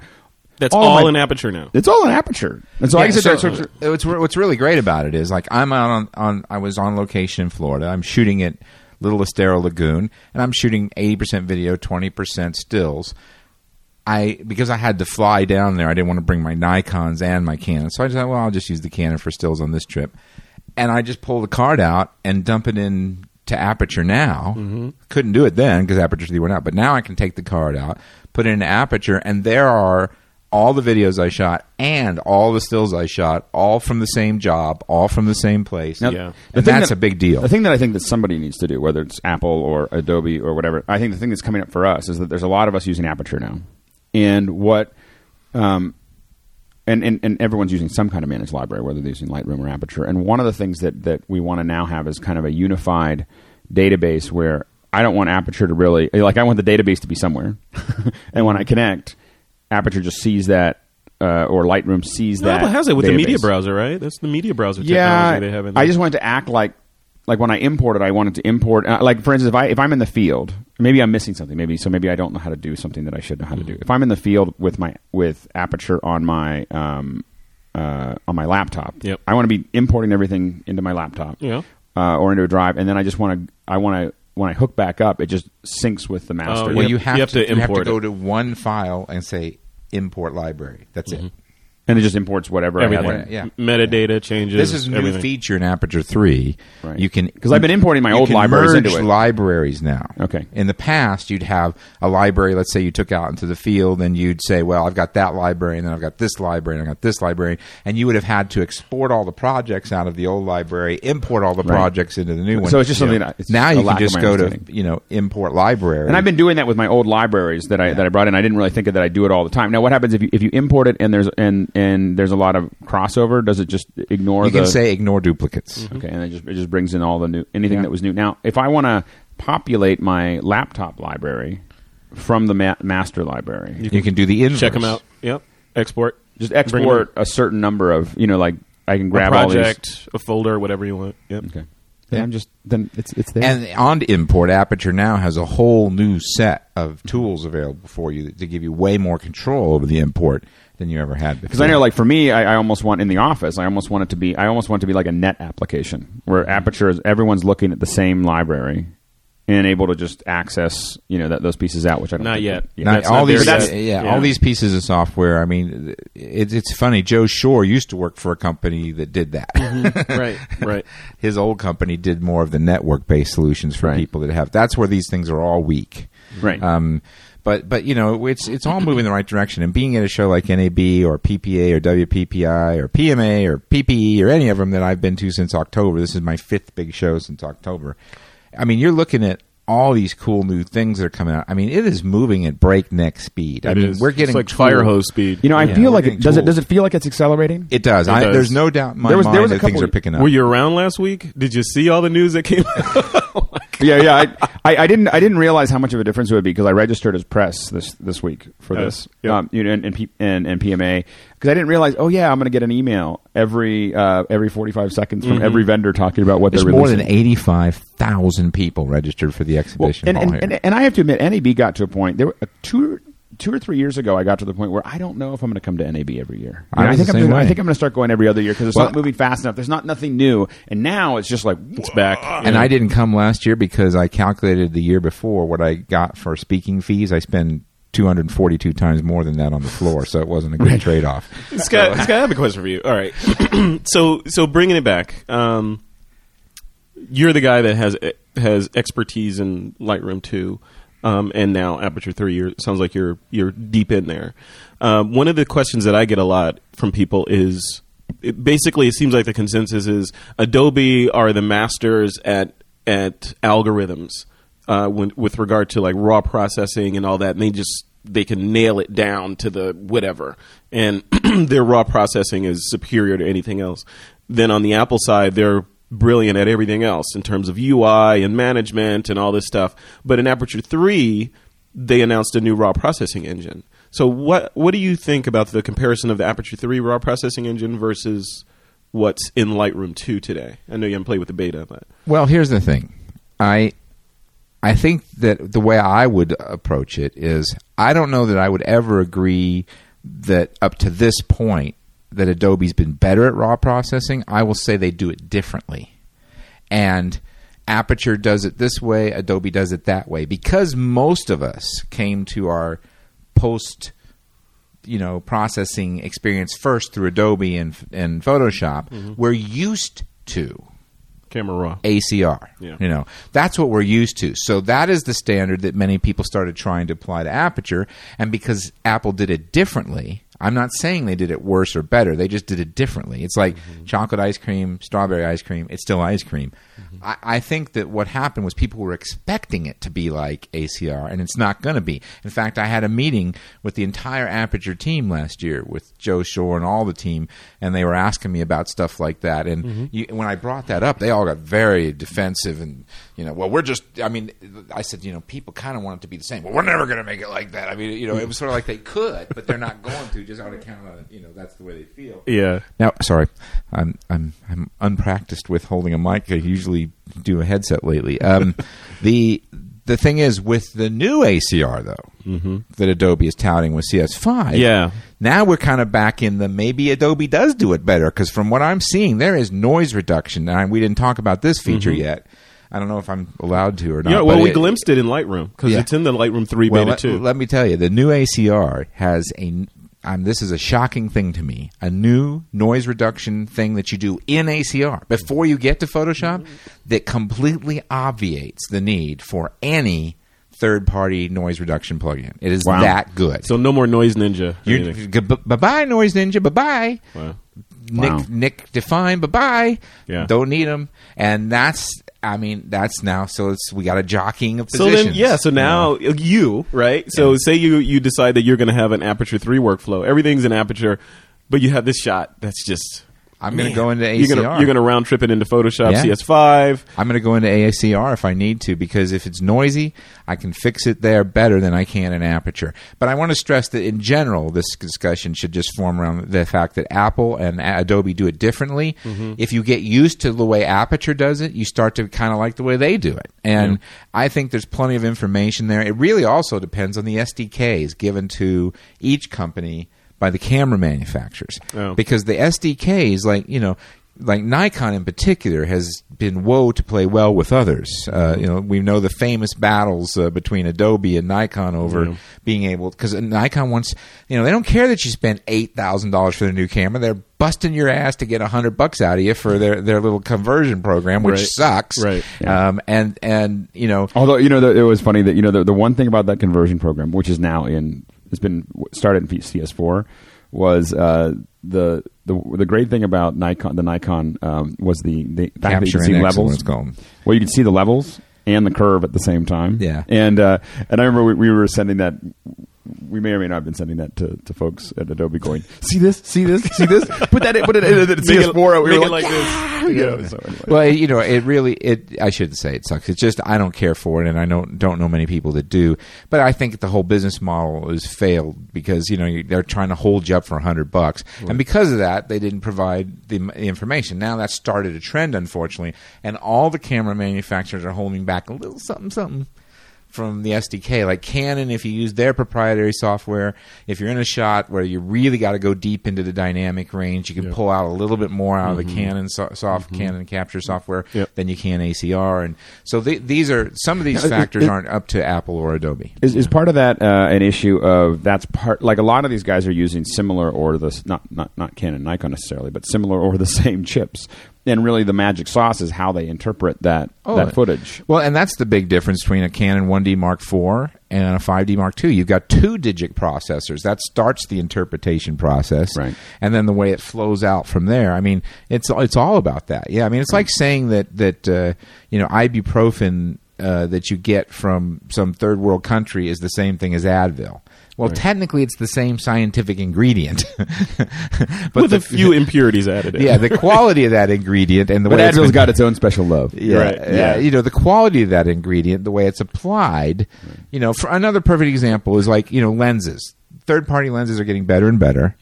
That's all in Aperture now. It's all in Aperture. And so, yeah, what's really great about it is, like, I'm out I was on location in Florida. I'm shooting at Little Estero Lagoon, and I'm shooting 80% video, 20% stills. Because I had to fly down there, I didn't want to bring my Nikons and my Canon. So I just thought, well, I'll just use the Canon for stills on this trip. And I just pull the card out and dump it in to Aperture now. Mm-hmm. Couldn't do it then because Aperture 3 went out. But now I can take the card out, put it in Aperture, and there are all the videos I shot and all the stills I shot, all from the same job, all from the same place. Now, yeah. And that's a big deal. The thing that I think that somebody needs to do, whether it's Apple or Adobe or whatever, I think the thing that's coming up for us is that there's a lot of us using Aperture now. And what and everyone's using some kind of managed library, whether they're using Lightroom or Aperture. And one of the things that we want to now have is kind of a unified database where I don't want Aperture to really... Like, I want the database to be somewhere. And when I connect... Aperture just sees that, or Lightroom sees that. Apple has it with the media browser, right? That's the media browser technology they have in there. I just wanted to act like when I imported, I wanted to import. Like, for instance, if I'm in the field, maybe I'm missing something. Maybe I don't know how to do something that I should know how to do. If I'm in the field with Aperture on my laptop, yep. I want to be importing everything into my laptop, or into a drive, and then I just want to. When I hook back up, it just syncs with the master. Well, you have to go to one file and say import library. That's it. And it just imports whatever everything. I have. Yeah. Metadata changes. This is a new feature in Aperture 3. Right. You can, because I've been importing my old libraries into it. You can merge libraries now. Okay. In the past, you'd have a library, let's say you took out into the field, and you'd say, well, I've got that library, and then I've got this library, and I've got this library. And you would have had to export all the projects out of the old library, import all the projects into the new one. So it's just something that... Now you can just go to, import library. And I've been doing that with my old libraries that I brought in. I didn't really think that I do it all the time. Now, what happens if you import it and there's a lot of crossover? Does it just ignore? You can say ignore duplicates. Mm-hmm. Okay, and it just brings in all the new that was new. Now, if I want to populate my laptop library from the master library, you can do the inverse. Check them out. Yep. Export. Just export a certain number of. Like I can grab a project, all these. A folder, whatever you want. Yep. Okay. Yeah. Then it's there. And on import, Aperture now has a whole new set of tools available for you to give you way more control over the import than you ever had before. Because I know, like, for me, I almost want in the office. I almost want it to be like a net application where Aperture is everyone's looking at the same library and able to just access those pieces out, which I don't. Not yet. Yeah. All these pieces of software. I mean, it's funny. Joe Shore used to work for a company that did that. Mm-hmm. Right. His old company did more of the network-based solutions for people that have. That's where these things are all weak. Right. But it's all moving in the right direction. And being at a show like NAB or PPA or WPPI or PMA or PPE or any of them that I've been to since October. This is my 5th big show since October. I mean, you're looking at all these cool new things that are coming out. I mean, it is moving at breakneck speed. We're getting like fire hose speed. Feel like it. Does it feel like it's accelerating? It does. There's no doubt in my mind that things are picking up. Were you around last week? Did you see all the news that came out? Yeah. I didn't realize how much of a difference it would be because I registered as press this week for this. Yep. And PMA because I didn't realize. Oh yeah, I'm going to get an email every 45 seconds from every vendor talking about what they're releasing. More than 85,000 people registered for the exhibition. Well, and I have to admit, NAB got to a point. There were two or three years ago, I got to the point where I don't know if I'm going to come to NAB every year. I think I'm going to start going every other year because it's not moving fast enough. There's nothing new. And now it's just like, it's back. And I didn't come last year because I calculated the year before what I got for speaking fees. I spend 242 times more than that on the floor, so it wasn't a good trade-off. Scott, I have a question for you. All right. So bringing it back, you're the guy that has expertise in Lightroom 2. And now Aperture 3, sounds like you're deep in there. One of the questions that I get a lot from people is, it seems like the consensus is Adobe are the masters at algorithms with regard to like raw processing and all that. And they can nail it down to the whatever. And their raw processing is superior to anything else. Then on the Apple side, they're brilliant at everything else in terms of UI and management and all this stuff. But in Aperture 3, they announced a new raw processing engine. So what do you think about the comparison of the Aperture 3 raw processing engine versus what's in Lightroom 2 today? I know you haven't played with the beta, but... Well, here's the thing. I think that the way I would approach it is I don't know that I would ever agree that up to this point that Adobe's been better at raw processing, I will say they do it differently. And Aperture does it this way, Adobe does it that way. Because most of us came to our post, processing experience first through Adobe and Photoshop, mm-hmm. we're used to camera raw. ACR. Yeah. That's what we're used to. So that is the standard that many people started trying to apply to Aperture. And because Apple did it differently, I'm not saying they did it worse or better. They just did it differently. It's like mm-hmm. chocolate ice cream, strawberry ice cream. It's still ice cream. Mm-hmm. I think that what happened was people were expecting it to be like ACR, and it's not going to be. In fact, I had a meeting with the entire Aperture team last year with Joe Shore and all the team, and they were asking me about stuff like that. And mm-hmm. When I brought that up, they all got very defensive and, I said, people kind of want it to be the same. Well, we're never going to make it like that. It was sort of like they could, but they're not going to. Just on account of that's the way they feel. Yeah. Now, sorry, I'm unpracticed with holding a mic. I usually do a headset lately. The thing is with the new ACR though mm-hmm. that Adobe is touting with CS5. Yeah. Now we're kind of back in the maybe Adobe does do it better because from what I'm seeing there is noise reduction. And we didn't talk about this feature mm-hmm. yet. I don't know if I'm allowed to or not. Yeah, well, we glimpsed it in Lightroom because it's in the Lightroom 3 beta 2. Let me tell you, the new ACR has this is a shocking thing to me. A new noise reduction thing that you do in ACR before you get to Photoshop that completely obviates the need for any third-party noise reduction plugin. It is that good. So no more Noise Ninja. Bye-bye, Noise Ninja. Bye-bye. Wow. Nick Define. Bye-bye. Yeah. Don't need them. And that's now. So we got a jockeying of positions. So then, So now you right. So say you decide that you're going to have an Aperture 3 workflow. Everything's in Aperture, but you have this shot that's just. I'm going to go into ACR. You're going to round trip it into Photoshop CS5. I'm going to go into ACR if I need to because if it's noisy, I can fix it there better than I can in Aperture. But I want to stress that in general, this discussion should just form around the fact that Apple and Adobe do it differently. Mm-hmm. If you get used to the way Aperture does it, you start to kind of like the way they do it. And I think there's plenty of information there. It really also depends on the SDKs given to each company by the camera manufacturers. Oh. Because the SDKs, like Nikon in particular, has been woe to play well with others. We know the famous battles between Adobe and Nikon over being able, because Nikon wants, they don't care that you spend $8,000 for their new camera. They're busting your ass to get $100 out of you for their little conversion program, which sucks. Right. Yeah. Although, it was funny that, the one thing about that conversion program, which is now it's been started in CS4, was the great thing about Nikon. The Nikon was the fact that you could see levels. Well, you could see the levels and the curve at the same time. Yeah, and I remember we were sending that. We may or may not have been sending that to folks at Adobe going, see this, put it in the CS4. We were like this. It really, I shouldn't say it sucks. It's just, I don't care for it. And I don't know many people that do, but I think the whole business model has failed because, they're trying to hold you up for $100. Right. And because of that, they didn't provide the information. Now that's started a trend, unfortunately. And all the camera manufacturers are holding back a little something from the SDK, like Canon, if you use their proprietary software, if you're in a shot where you really got to go deep into the dynamic range, you can pull out a little bit more out of the Canon Canon capture software than you can ACR, and so these are some of these factors aren't up to Apple or Adobe. Is part of that an issue of that's part like a lot of these guys are using similar or the not Canon, Nikon necessarily, but similar or the same chips. And really the magic sauce is how they interpret that footage. Well, and that's the big difference between a Canon 1D Mark IV and a 5D Mark II. You've got two-digit processors. That starts the interpretation process. Right. And then the way it flows out from there. I mean, it's all about that. Yeah, I mean, it's like saying that ibuprofen that you get from some third-world country is the same thing as Advil. Well, technically, it's the same scientific ingredient, but with a few impurities added in. Yeah, the quality of that ingredient and the way Advil's got its own special love. Yeah, right. The quality of that ingredient, the way it's applied. Right. For another perfect example is like lenses. Third-party lenses are getting better and better,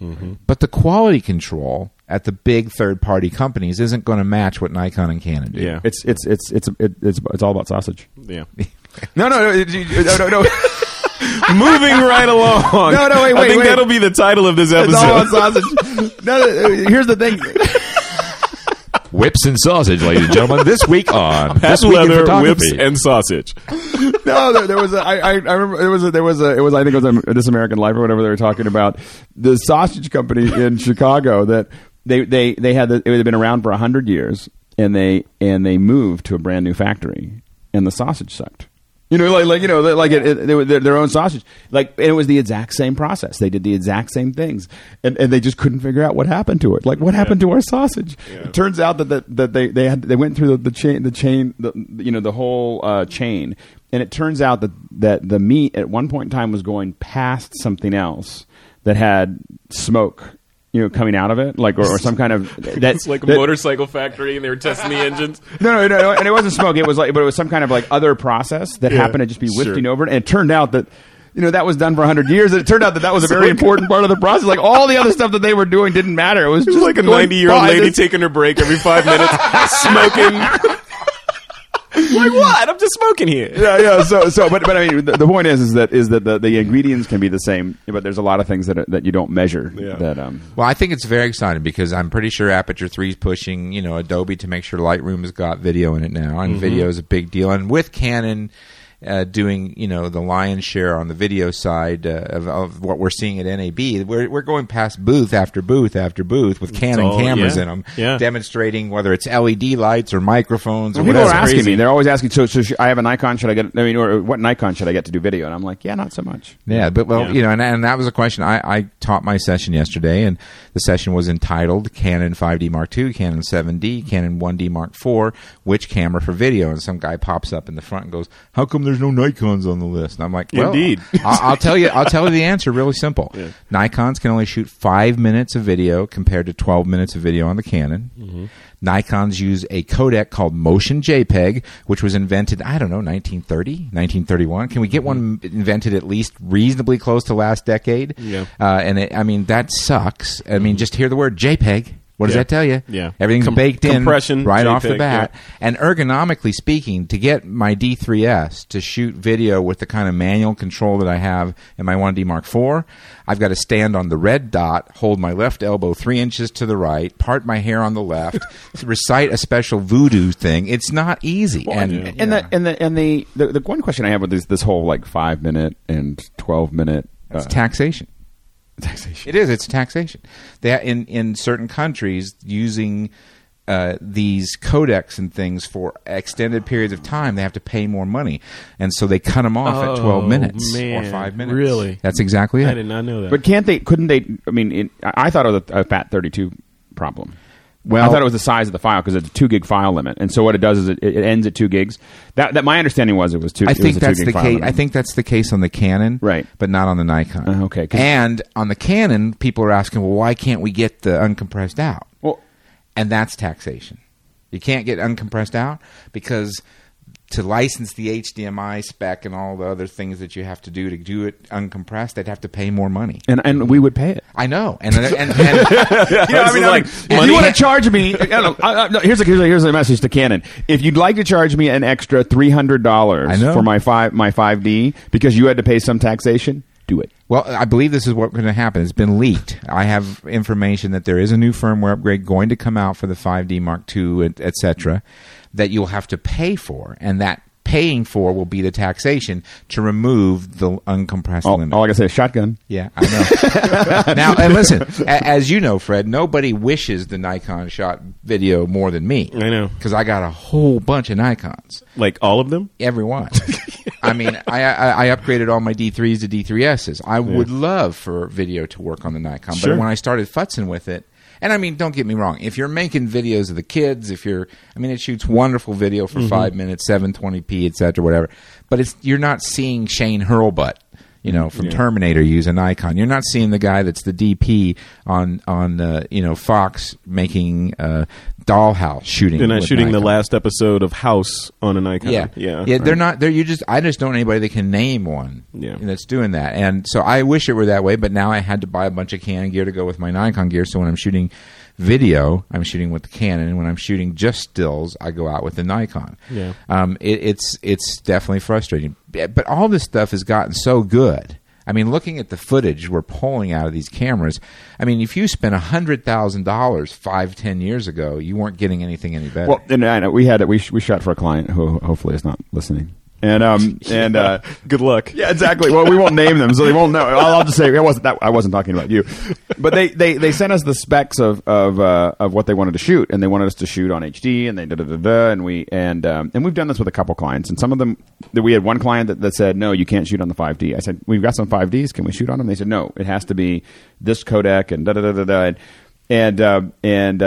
but the quality control at the big third-party companies isn't going to match what Nikon and Canon do. Yeah, it's all about sausage. Yeah. No. Moving right along. No, wait. I think that'll be the title of this episode. It's all on sausage. No, here's the thing. Whips and sausage, ladies and gentlemen. This week on This Week in Photography. Whips and sausage. No, I remember, I think it was This American Life or whatever they were talking about. The sausage company in Chicago that they had, it had been around for 100 years, and they moved to a brand new factory, and the sausage sucked. You know, their own sausage. Like, and it was the exact same process. They did the exact same things, and they just couldn't figure out what happened to it. Like, what happened to our sausage? Yeah. It turns out that they went through the whole chain, and it turns out that the meat at one point in time was going past something else that had smoke, you know, coming out of it, like or some kind of that's like a motorcycle factory, and they were testing the engines. No, and it wasn't smoke. It was like, but it was some kind of like other process that happened to just be wafting over it, and it turned out that, you know, that was done for 100 years. And it turned out that was a very important part of the process. Like, all the other stuff that they were doing didn't matter. It was just like a 90-year-old lady taking her break every 5 minutes, smoking. Like, what? I'm just smoking here. Yeah. So, but I mean, the point is that the ingredients can be the same, but there's a lot of things that you don't measure. Yeah. Well, I think it's very exciting because I'm pretty sure Aperture 3 is pushing, you know, Adobe to make sure Lightroom has got video in it now, and video is a big deal. And with Canon doing, you know, the lion's share on the video side of what we're seeing at NAB, we're going past booth after booth after booth with Canon cameras in them, demonstrating whether it's LED lights or microphones. Or people are asking me; they're always asking. So I have a Nikon. Should I get? I mean, or what Nikon should I get to do video? And I'm like, yeah, not so much. Yeah, but you know, and that was a question I taught my session yesterday, and the session was entitled Canon 5D Mark II, Canon 7D, Canon 1D Mark IV. Which camera for video? And some guy pops up in the front and goes, "How come there's no Nikons on the list?" And I'm like, well, indeed. I'll tell you the answer. Really simple. Yeah. Nikons can only shoot 5 minutes of video compared to 12 minutes of video on the Canon. Mm-hmm. Nikons use a codec called Motion JPEG, which was invented, I don't know, 1930, 1931. Can we get one invented at least reasonably close to last decade? Yeah. That sucks. I mean, just hear the word JPEG. What does that tell you? Yeah. Everything's baked in right JPEG, off the bat. Yeah. And ergonomically speaking, to get my D3S to shoot video with the kind of manual control that I have in my 1D Mark IV, I've got to stand on the red dot, hold my left elbow 3 inches to the right, part my hair on the left, recite a special voodoo thing. It's not easy. Well, the one question I have with this whole like 5 minute and 12 minute, it's taxation. Taxation. It is. It's taxation. They, in certain countries, using these codecs and things for extended periods of time, they have to pay more money, and so they cut them off at 12 minutes or 5 minutes. Really? That's exactly it. I did not know that. But can't they? Couldn't they? I mean, I thought it was a FAT32 problem. Well, I thought it was the size of the file because it's a 2 gig file limit, and so what it does is it ends at 2 gigs. That my understanding was it was two. I think that's the case. I think that's the case on the Canon, right? But not on the Nikon. Okay. And on the Canon, people are asking, well, why can't we get the uncompressed out? Well, and that's taxation. You can't get uncompressed out because to license the HDMI spec and all the other things that you have to do it uncompressed, they'd have to pay more money, and we would pay it. I know, and you know, I mean, like, if you want to charge me, here's a message to Canon: if you'd like to charge me an extra $300 for my 5D because you had to pay some taxation, do it. Well, I believe this is what's going to happen. It's been leaked. I have information that there is a new firmware upgrade going to come out for the 5D Mark II, etc., that you'll have to pay for, and that paying for will be the taxation to remove the uncompressed limit. Oh, like I said, shotgun. Yeah, I know. Now, and listen, as you know, Fred, nobody wishes the Nikon shot video more than me. I know. Because I got a whole bunch of Nikons. Like all of them? Every one. I mean, I upgraded all my D3s to D3Ss. I would love for video to work on the Nikon, but when I started futzing with it, and I mean, don't get me wrong. If you're making videos of the kids, it shoots wonderful video for 5 minutes, 720p, etc., whatever. But you're not seeing Shane Hurlbut, you know, from Terminator use a Nikon. You're not seeing the guy that's the DP on Fox making Dollhouse shooting. They're not shooting Nikon. The last episode of House on a Nikon. Yeah. They're not. I just don't know anybody that can name one that's doing that. And so I wish it were that way, but now I had to buy a bunch of Canon gear to go with my Nikon gear. So when I'm shooting video, I'm shooting with the Canon. When I'm shooting just stills, I go out with the Nikon. Yeah. It's definitely frustrating. But all this stuff has gotten so good. I mean, looking at the footage we're pulling out of these cameras, I mean, if you spent $100,000 5-10 years ago, you weren't getting anything any better. Well, and I know we shot for a client who hopefully is not listening. And good luck. Yeah, exactly. Well, we won't name them, so they won't know. I'll just say I wasn't talking about you. But they sent us the specs of what they wanted to shoot, and they wanted us to shoot on HD, and they and we've done this with a couple clients, and some of them that we had one client that said no, you can't shoot on the 5D. I said we've got some 5Ds, can we shoot on them? They said no, it has to be this codec and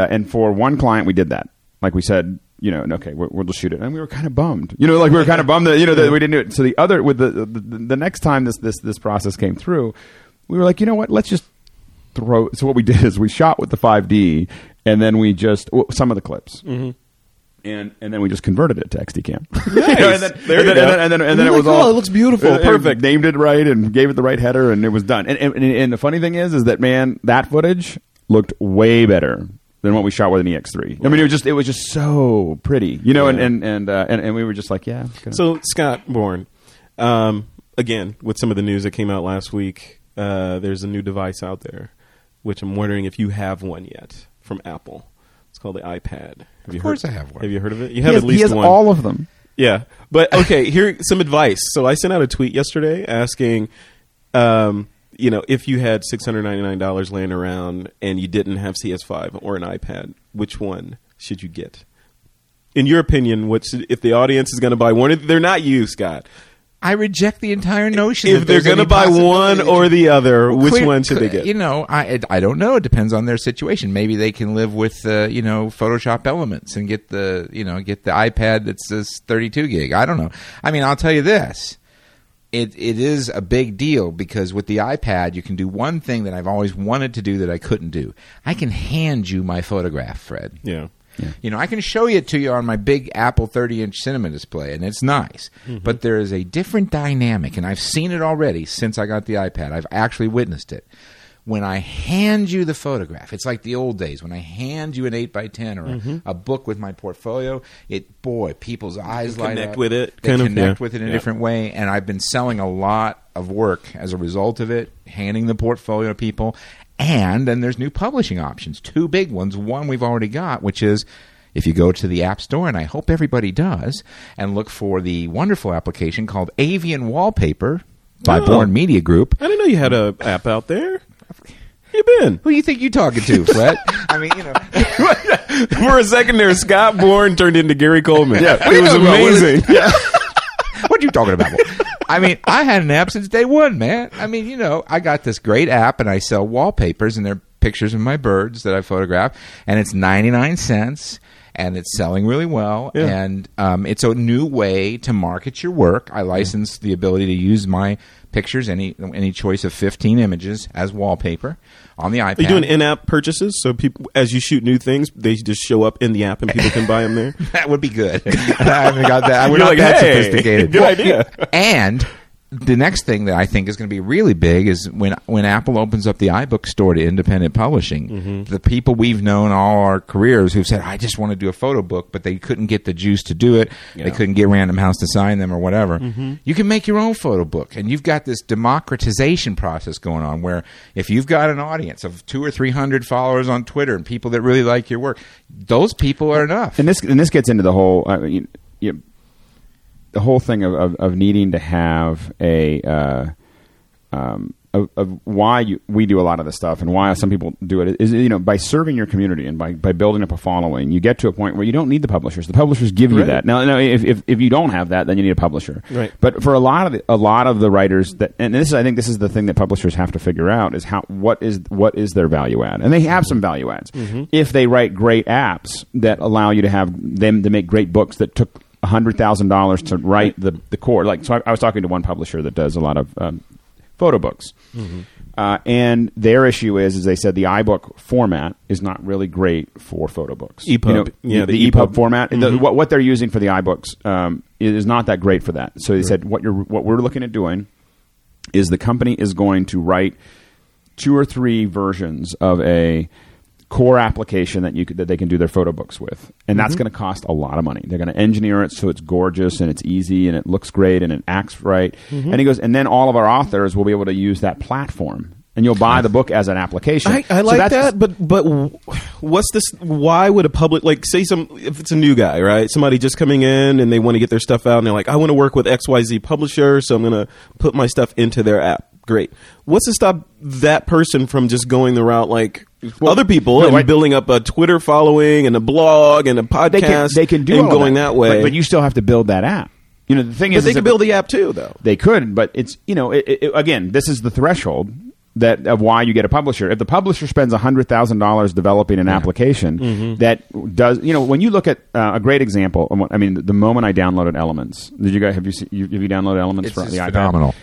and for one client we did that. Like we said. You know, and okay, we'll just shoot it, and we were kind of bummed. You know, like we were kind of bummed that that we didn't do it. So the other, with the next time this process came through, we were like, you know what? Let's just throw. So what we did is we shot with the 5D, and then we just some of the clips, mm-hmm. and then we just converted it to XDCam. Nice. and then it was all. Oh, it looks beautiful, perfect. Named it right, and gave it the right header, and it was done. And the funny thing is that that footage looked way better than what we shot with an EX3. I mean, it was just so pretty, you know. Yeah. And we were just like, yeah. So Scott Bourne, again, with some of the news that came out last week, there's a new device out there, which I'm wondering if you have one yet from Apple. It's called the iPad. Of course, I have one. Have you heard of it? You have at least one. He has one. All of them. Yeah, but okay. Here's some advice. So I sent out a tweet yesterday asking. You know, if you had $699 laying around and you didn't have CS5 or an iPad, which one should you get? In your opinion, if the audience is going to buy one, if they're not you, Scott. I reject the entire notion. If they're going to buy one or the other, which one should they get? You know, I don't know. It depends on their situation. Maybe they can live with Photoshop Elements and get the iPad that says 32 gig. I don't know. I mean, I'll tell you this. It is a big deal because with the iPad, you can do one thing that I've always wanted to do that I couldn't do. I can hand you my photograph, Fred. Yeah. You know, I can show it to you on my big Apple 30-inch cinema display, and it's nice. Mm-hmm. But there is a different dynamic, and I've seen it already since I got the iPad. I've actually witnessed it. When I hand you the photograph, it's like the old days. When I hand you an 8x10 or mm-hmm. a book with my portfolio, people's eyes light up. They connect with it in a different way. And I've been selling a lot of work as a result of it, handing the portfolio to people. And then there's new publishing options, two big ones. One we've already got, which is if you go to the App Store, and I hope everybody does, and look for the wonderful application called Avian Wallpaper by Bourne Media Group. I didn't know you had an app out there. You been? Who you think you talking to, Fred? I mean, you know. For a second there, Scott Bourne turned into Gary Coleman. Yeah, it was amazing. What are you talking about? I mean, I had an app since day one, man. I mean, you know, I got this great app, and I sell wallpapers, and they're pictures of my birds that I photograph, and it's 99 cents. And it's selling really well, and it's a new way to market your work. I license the ability to use my pictures, any choice of 15 images, as wallpaper on the iPad. Are you doing in-app purchases? So people, as you shoot new things, they just show up in the app and people can buy them there? That would be good. I haven't got that. We're not like, that sophisticated. Good idea. And the next thing that I think is going to be really big is when Apple opens up the iBook store to independent publishing, mm-hmm. the people we've known all our careers who've said, I just want to do a photo book, but they couldn't get the juice to do it. Yeah. They couldn't get Random House to sign them or whatever. Mm-hmm. You can make your own photo book, and you've got this democratization process going on where if you've got an audience of 200 or 300 followers on Twitter and people that really like your work, those people are enough. And this gets into the whole the whole thing of needing to have why we do a lot of this stuff and why some people do it is, you know, by serving your community and by building up a following, you get to a point where you don't need the publishers. The publishers give you that. Now if you don't have that, then you need a publisher. Right. But for a lot of the writers that, and I think this is the thing that publishers have to figure out is what is their value add, and they have some value adds mm-hmm. if they write great apps that allow you to have them to make great books that took $100,000 to write the core. Like, so I was talking to one publisher that does a lot of photo books, mm-hmm. And their issue is they said the iBook format is not really great for photo books. EPUB, you know, the EPUB format. Mm-hmm. What they're using for the iBooks is not that great for that. So they said what we're looking at doing is the company is going to write 2 or 3 versions of a core application that you could, that they can do their photo books with. And that's going to cost a lot of money. They're going to engineer it so it's gorgeous and it's easy and it looks great and it acts right. And he goes, and then all of our authors will be able to use that platform. And you'll buy the book as an application. I like that, but what's this? Why would a public, like, say if it's a new guy, right? Somebody just coming in and they want to get their stuff out and they're like, I want to work with XYZ publisher, so I'm going to put my stuff into their app. Great. What's to stop that person from just going the route like other people and building up a Twitter following and a blog and a podcast? They can do and going that way, but you still have to build that app. You know, the thing is, they could build the app too, though. They could, but it's, you know, again, this is the threshold that of why you get a publisher. If the publisher spends $100,000 developing an application that does, you know, when you look at a great example, I mean, the moment I downloaded Elements, did you guys have you downloaded Elements for the iPad? It's phenomenal.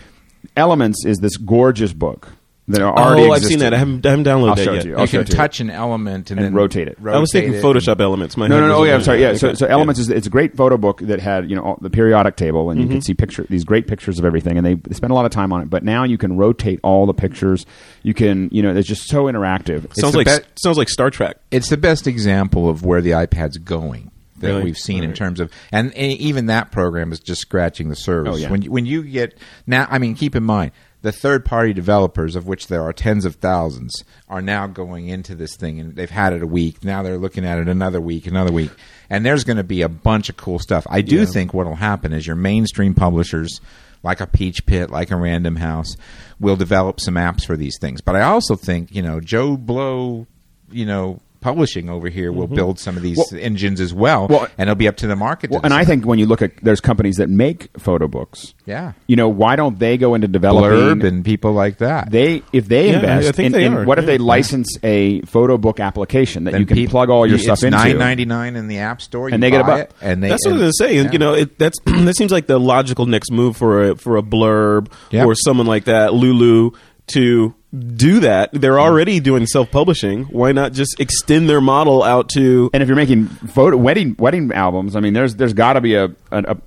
Elements is this gorgeous book that are already existing. Oh, I've seen that. I haven't downloaded it yet. You can touch an element and then rotate it. I was thinking Photoshop Elements. No. Yeah, I'm sorry. Yeah, okay. So Elements is it's a great photo book that had, you know, all the periodic table, and you can see these great pictures of everything, and they spend a lot of time on it. But now you can rotate all the pictures. You can, you know, it's just so interactive. Sounds like Star Trek. It's the best example of where the iPad's going that we've seen in terms of, and even that program is just scratching the surface. Oh, yeah. When you get now, I mean, keep in mind the third-party developers, of which there are tens of thousands, are now going into this thing, and they've had it a week. Now they're looking at it another week, and there's going to be a bunch of cool stuff. I do think what will happen is your mainstream publishers, like a Peach Pit, like a Random House, will develop some apps for these things. But I also think, you know, Joe Blow, you know, Publishing over here will build some of these engines as well, and it'll be up to the market. And I think when you look at, there's companies that make photo books. Yeah, you know, why don't they go into developing Blurb and people like that? If they invest, what if they license a photo book application that then you can plug all your stuff into? It's $9.99 in the App Store, and they get a buck. That's what I was going to say. Yeah. You know, that seems like the logical next move for a Blurb or someone like that, Lulu, to do that. They're already doing self-publishing. Why not just extend their model out to? And if you're making wedding albums, I mean, there's got to be an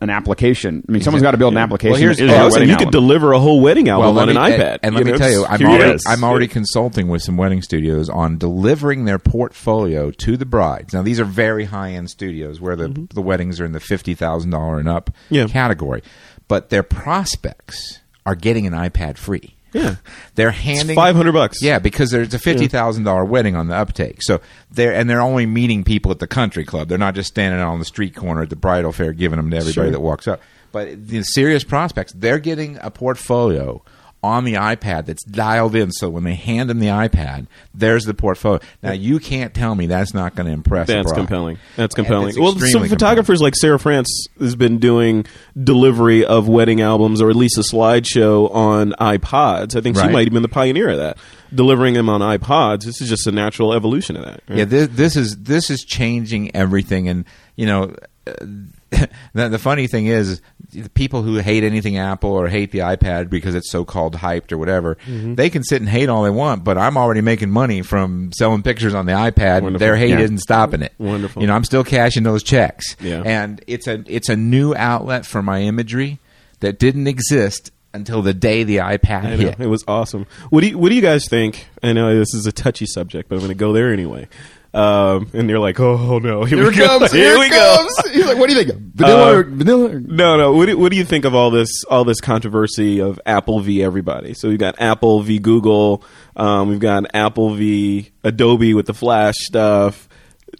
application. I mean, someone's got to build an application. Well, you could deliver a whole wedding album on an iPad. And let me tell you, I'm already consulting with some wedding studios on delivering their portfolio to the brides. Now, these are very high-end studios where the weddings are in the $50,000 and up category, but their prospects are getting an iPad free. Yeah, they're handing $500. Yeah, because there's a $50,000 wedding on the uptake. So they're only meeting people at the country club. They're not just standing out on the street corner at the bridal fair giving them to everybody that walks up. But the serious prospects, they're getting a portfolio on the iPad that's dialed in. So when they hand them the iPad, there's the portfolio. Now, you can't tell me that's not going to impress. That's compelling. That's compelling. Well, some photographers like Sarah France has been doing delivery of wedding albums, or at least a slideshow, on iPods. I think she might have been the pioneer of that, delivering them on iPods. This is just a natural evolution of that. Right? Yeah, this is changing everything. And, you know, the funny thing is, the people who hate anything Apple or hate the iPad because it's so-called hyped or whatever, they can sit and hate all they want, but I'm already making money from selling pictures on the iPad. And their hate isn't stopping it. Wonderful. You know, I'm still cashing those checks. Yeah. And it's a new outlet for my imagery that didn't exist until the day the iPad hit. It was awesome. What do you guys think? I know this is a touchy subject, but I'm going to go there anyway. And they're like, oh no, here it comes. He's like, what do you think? Vanilla? No. What do you think of all this controversy of Apple v. everybody? So we've got Apple v. Google. We've got Apple v. Adobe with the Flash stuff.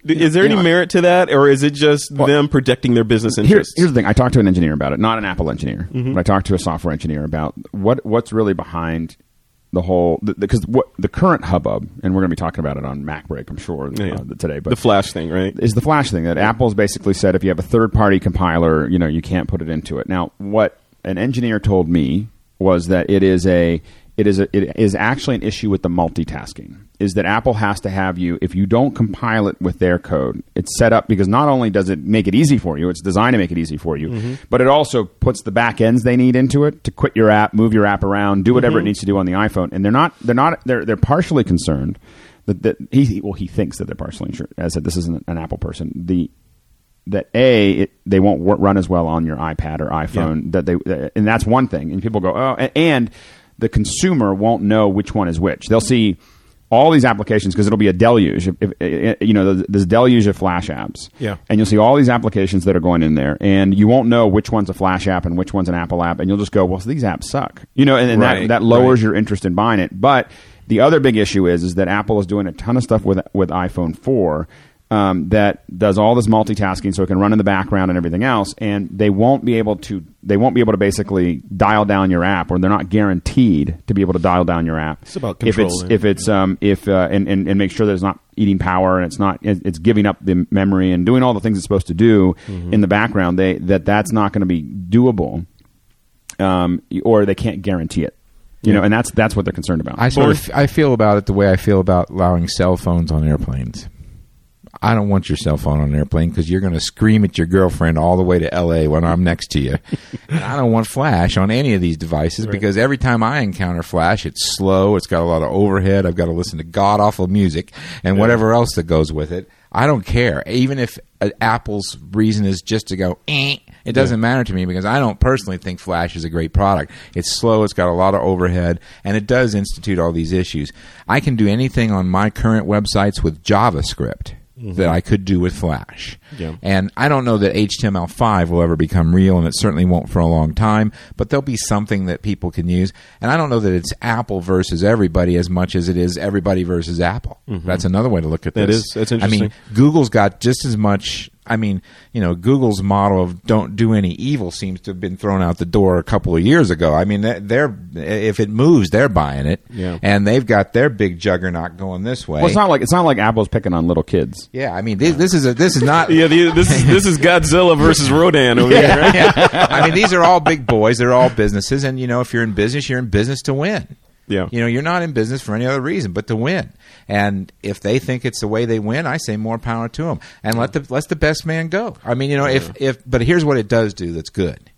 Is there any merit to that, or is it just them protecting their business interests? Here's the thing. I talked to an engineer about it, not an Apple engineer, but I talked to a software engineer about what's really behind the whole, because the current hubbub, and we're going to be talking about it on Mac Break, I'm sure, today. But the Flash thing, right? Is the Flash thing that Apple's basically said if you have a third-party compiler, you know, you can't put it into it. Now, what an engineer told me was that it is actually an issue with the multitasking. Is that Apple has to have you, if you don't compile it with their code, it's set up because not only does it make it easy for you, it's designed to make it easy for you, but it also puts the back ends they need into it to quit your app, move your app around, do whatever it needs to do on the iPhone. And they're partially concerned that he thinks that they're partially concerned. As I said, this isn't an Apple person. They won't run as well on your iPad or iPhone. And that's one thing. And people go, oh, and the consumer won't know which one is which. They'll see all these applications, because it'll be a deluge. This deluge of Flash apps. Yeah. And you'll see all these applications that are going in there, and you won't know which one's a Flash app and which one's an Apple app, and you'll just go, well, so these apps suck. That lowers your interest in buying it. But the other big issue is that Apple is doing a ton of stuff with iPhone 4 that does all this multitasking, so it can run in the background and everything else, and they won't be able to basically dial down your app, or they're not guaranteed to be able to dial down your app. It's about control. If make sure that it's not eating power, and it's giving up the memory and doing all the things it's supposed to do in the background. That's not going to be doable, or they can't guarantee it. And that's what they're concerned about. I feel about it the way I feel about allowing cell phones on airplanes. I don't want your cell phone on an airplane, because you're going to scream at your girlfriend all the way to L.A. when I'm next to you. And I don't want Flash on any of these devices, because every time I encounter Flash, it's slow. It's got a lot of overhead. I've got to listen to god-awful music and whatever else that goes with it. I don't care. Even if Apple's reason is just to go, it doesn't matter to me, because I don't personally think Flash is a great product. It's slow. It's got a lot of overhead, and it does institute all these issues. I can do anything on my current websites with JavaScript that I could do with Flash. Yeah. And I don't know that HTML5 will ever become real, and it certainly won't for a long time, but there'll be something that people can use. And I don't know that it's Apple versus everybody as much as it is everybody versus Apple. Mm-hmm. That's another way to look at this. It is. That's interesting. I mean, Google's got just as much... I mean, Google's model of don't do any evil seems to have been thrown out the door a couple of years ago. I mean, if it moves, they're buying it, and they've got their big juggernaut going this way. Well, it's not like Apple's picking on little kids. Yeah, I mean, this is not. This is Godzilla versus Rodan over here. Right? Yeah. I mean, these are all big boys. They're all businesses, and if you're in business, to win. Yeah. You're not in business for any other reason but to win. And if they think it's the way they win, I say more power to them. And let the best man go. I mean, but here's what it does do that's good.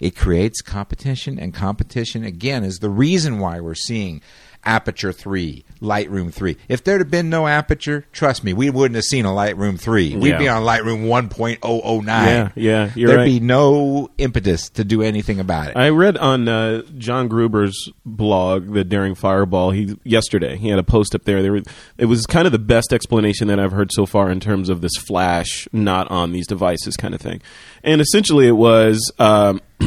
It creates competition, and competition, again, is the reason why we're seeing Aperture 3, Lightroom 3. If there had been no Aperture, trust me, we wouldn't have seen a Lightroom 3. We'd be on Lightroom 1.009. Yeah, you're right. There'd be no impetus to do anything about it. I read on John Gruber's blog, The Daring Fireball, yesterday. He had a post up there. It was kind of the best explanation that I've heard so far in terms of this Flash not on these devices kind of thing. And essentially it was...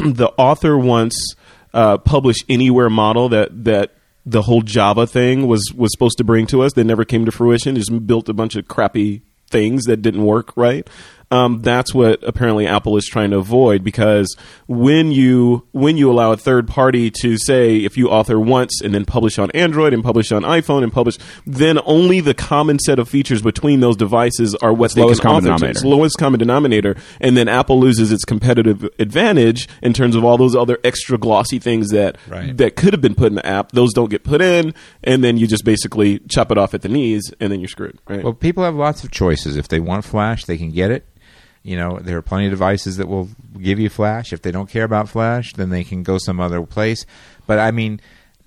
the author wants publish anywhere model that the whole Java thing was supposed to bring to us. That never came to fruition. It just built a bunch of crappy things that didn't work right. That's what apparently Apple is trying to avoid, because when you allow a third party to say, if you author once and then publish on Android and publish on iPhone and publish, then only the common set of features between those devices are what they can author to. It's the lowest common denominator. And then Apple loses its competitive advantage in terms of all those other extra glossy things that could have been put in the app. Those don't get put in, and then you just basically chop it off at the knees, and then you're screwed. Right? Well, people have lots of choices. If they want Flash, they can get it. There are plenty of devices that will give you Flash. If they don't care about Flash, then they can go some other place. But, I mean,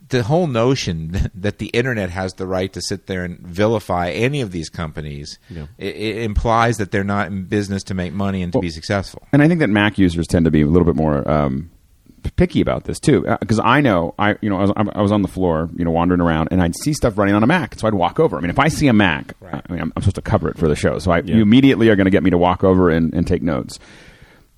the whole notion that the Internet has the right to sit there and vilify any of these companies, it implies that they're not in business to make money and to be successful. And I think that Mac users tend to be a little bit more picky about this, too. Because I know, I was on the floor, wandering around, and I'd see stuff running on a Mac. So I'd walk over. I mean, if I see a Mac, I'm supposed to cover it for the show. So you immediately are going to get me to walk over and take notes.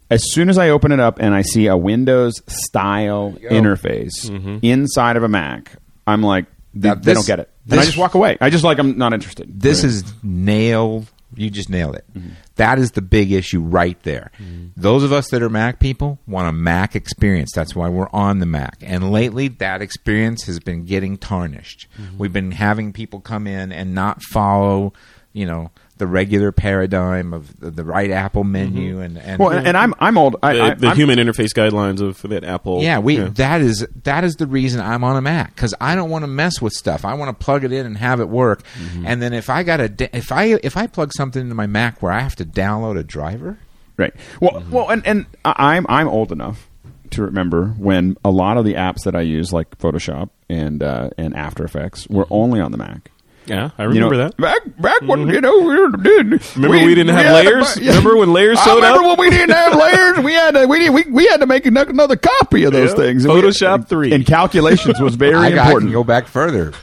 As soon as I open it up and I see a Windows-style interface inside of a Mac, I'm like, they don't get it. And I just walk away. I'm not interested. This is nailed. You just nailed it. Mm-hmm. That is the big issue right there. Mm-hmm. Those of us that are Mac people want a Mac experience. That's why we're on the Mac. And lately, that experience has been getting tarnished. Mm-hmm. We've been having people come in and not follow, the regular paradigm of the right Apple menu and I'm old. I'm human interface guidelines of that Apple. Yeah, that is the reason I'm on a Mac, because I don't want to mess with stuff. I want to plug it in and have it work. Mm-hmm. And then if I plug something into my Mac where I have to download a driver, right? Well, and I'm old enough to remember when a lot of the apps that I use, like Photoshop and After Effects, were only on the Mac. Yeah, I remember that. Back when, Remember we didn't have layers? Remember when layers showed up? Remember when we didn't have layers? We had to make another copy of those things. Protoshop 3. And calculations was very important. Go back further.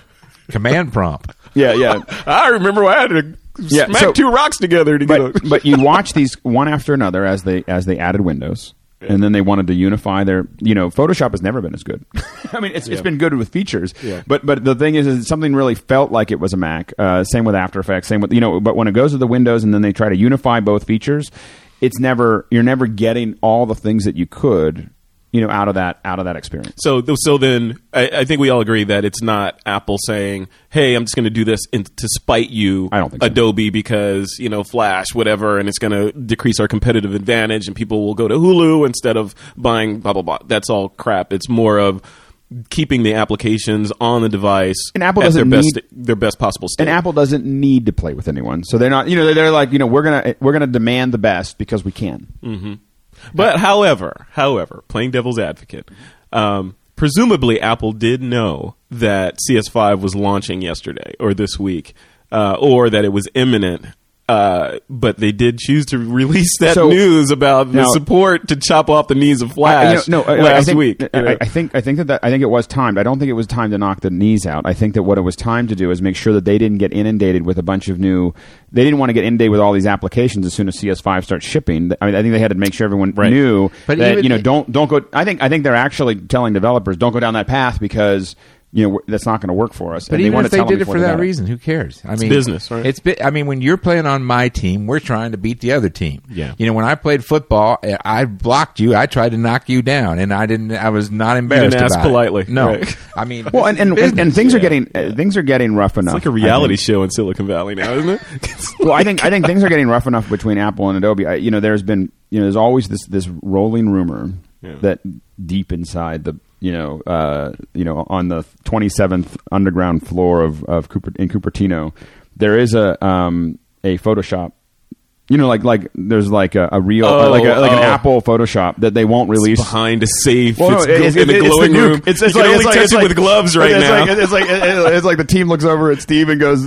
Command prompt. Yeah, yeah. I remember I had to smack two rocks together to get it. But you watch these one after another as they added windows. And then they wanted to unify their, Photoshop has never been as good. I mean, it's been good with features, but the thing is something really felt like it was a Mac. Same with After Effects, same with, but when it goes to the windows and then they try to unify both features, you're never getting all the things that you could, out of that experience. So then I think we all agree that it's not Apple saying, hey, I'm just going to do this to spite you, I don't think Adobe, because, Flash, whatever, and it's going to decrease our competitive advantage and people will go to Hulu instead of buying blah, blah, blah. That's all crap. It's more of keeping the applications on the device and Apple at their best possible state. And Apple doesn't need to play with anyone. So they're not, they're like, we're going to demand the best because we can. Mm-hmm. But however, playing devil's advocate, presumably Apple did know that CS5 was launching yesterday or this week, or that it was imminent. But they did choose to release that news about the support to chop off the knees of Flash last week. I think it was timed. I don't think it was time to knock the knees out. I think that what it was time to do is make sure that they didn't get inundated with a bunch of new. They didn't want to get inundated with all these applications as soon as CS5 starts shipping. I mean, I think they had to make sure everyone knew that don't go. I think they're actually telling developers don't go down that path because. That's not going to work for us. But even if they did it for that reason, who cares? I mean, it's business, right? I mean, when you're playing on my team, we're trying to beat the other team. Yeah. When I played football, I blocked you. I tried to knock you down, and I didn't. I was not embarrassed about it. You didn't ask politely. No. Right. I mean, well, and things are getting things are getting rough enough. It's like a reality show in Silicon Valley now, isn't it? Well, I think things are getting rough enough between Apple and Adobe. There's always this rolling rumor that deep inside the. On the 27th underground floor of Cupertino, there is a Photoshop. Like there's like a real an Apple Photoshop that they won't release. It's behind a safe, it's in a glowing room. It's like with gloves right now. It's like the team looks over at Steve and goes,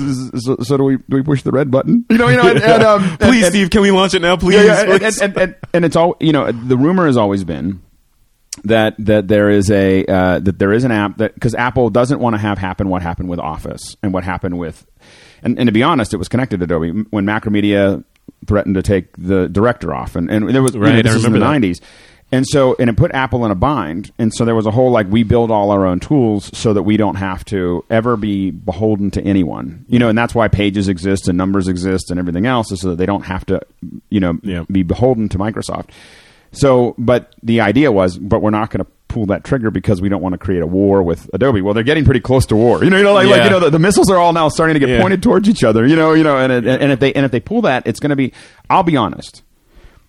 "So do we push the red button?" Please, Steve, can we launch it now, please? And it's all the rumor has always been. That there is an app that because Apple doesn't want to have happen what happened with Office and what happened with and to be honest, it was connected to Adobe when Macromedia threatened to take the director off and there was this was in the 90s. And so it put Apple in a bind, and so there was a whole we build all our own tools so that we don't have to ever be beholden to anyone, And that's why Pages exist and Numbers exist and everything else is so that they don't have to be beholden to Microsoft. So, but the idea was, we're not going to pull that trigger because we don't want to create a war with Adobe. Well, they're getting pretty close to war. The missiles are all now starting to get pointed towards each other. And if they pull that, it's going to be. I'll be honest.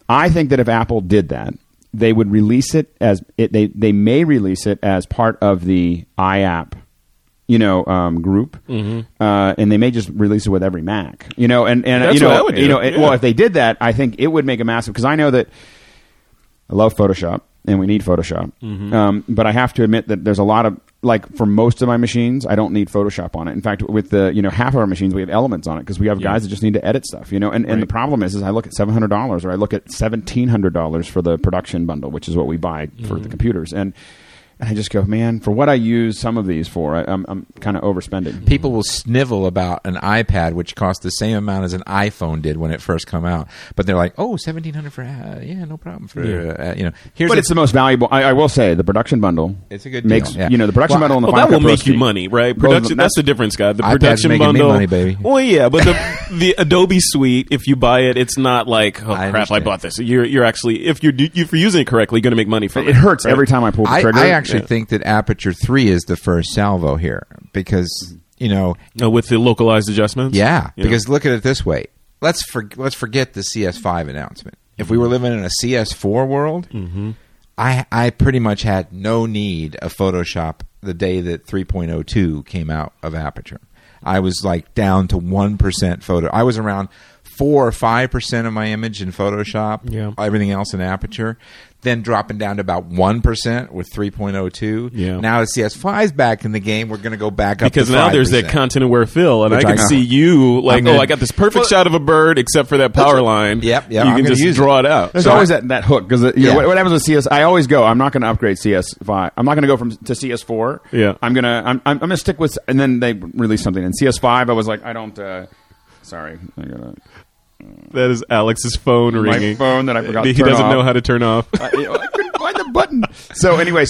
I think that if Apple did that, they would release it as they may release it as part of the iApp. Group, mm-hmm. And they may just release it with every Mac. Well, if they did that, I think it would make a massive because I know that. I love Photoshop, and we need Photoshop. Mm-hmm. But I have to admit that there's a lot of for most of my machines, I don't need Photoshop on it. In fact, with the half of our machines, we have Elements on it because we have guys that just need to edit stuff. And the problem is I look at $700 or I look at $1,700 for the production bundle, which is what we buy for the computers. And I just go, man, for what I use some of these for, I'm kind of overspending. People will snivel about an iPad, which costs the same amount as an iPhone did when it first came out. But they're like, oh, $1,700 for, no problem for, But it's the most valuable. I will say the production bundle. It's a good deal. Makes, the production bundle and the that will make you money, right? Production, that's the difference, Scott. The production bundle. Me money, baby. Well, yeah, but the Adobe suite, if you buy it, it's not like, oh, crap, I bought this. You're actually, if you're using it correctly, going to make money from it. It hurts every time I pull the trigger. I actually think that Aperture 3 is the first salvo here because, with the localized adjustments? Yeah, because look at it this way. Let's forget the CS5 announcement. If we were living in a CS4 world, mm-hmm. I pretty much had no need of Photoshop the day that 3.02 came out of Aperture. I was down to 1% photo. I was around 4 or 5% of my image in Photoshop, everything else in Aperture. then dropping down to about 1% with 3.02. Yeah. Now as CS5's back in the game, we're going to go back up because to 5%. Because now there's that content-aware fill, and I can see you like, I got this perfect shot of a bird except for that power line. Yep. You can just draw it out. There's always that hook because what happens with CS? I always go, I'm not going to upgrade CS5. I'm not going to go to CS4. Yeah. I'm gonna stick with, and then they released something in CS5. I was like, I don't. Sorry, I gotta. That is Alex's phone ringing. My phone that I forgot to turn off. He doesn't know how to turn off. I couldn't find the button. So anyway,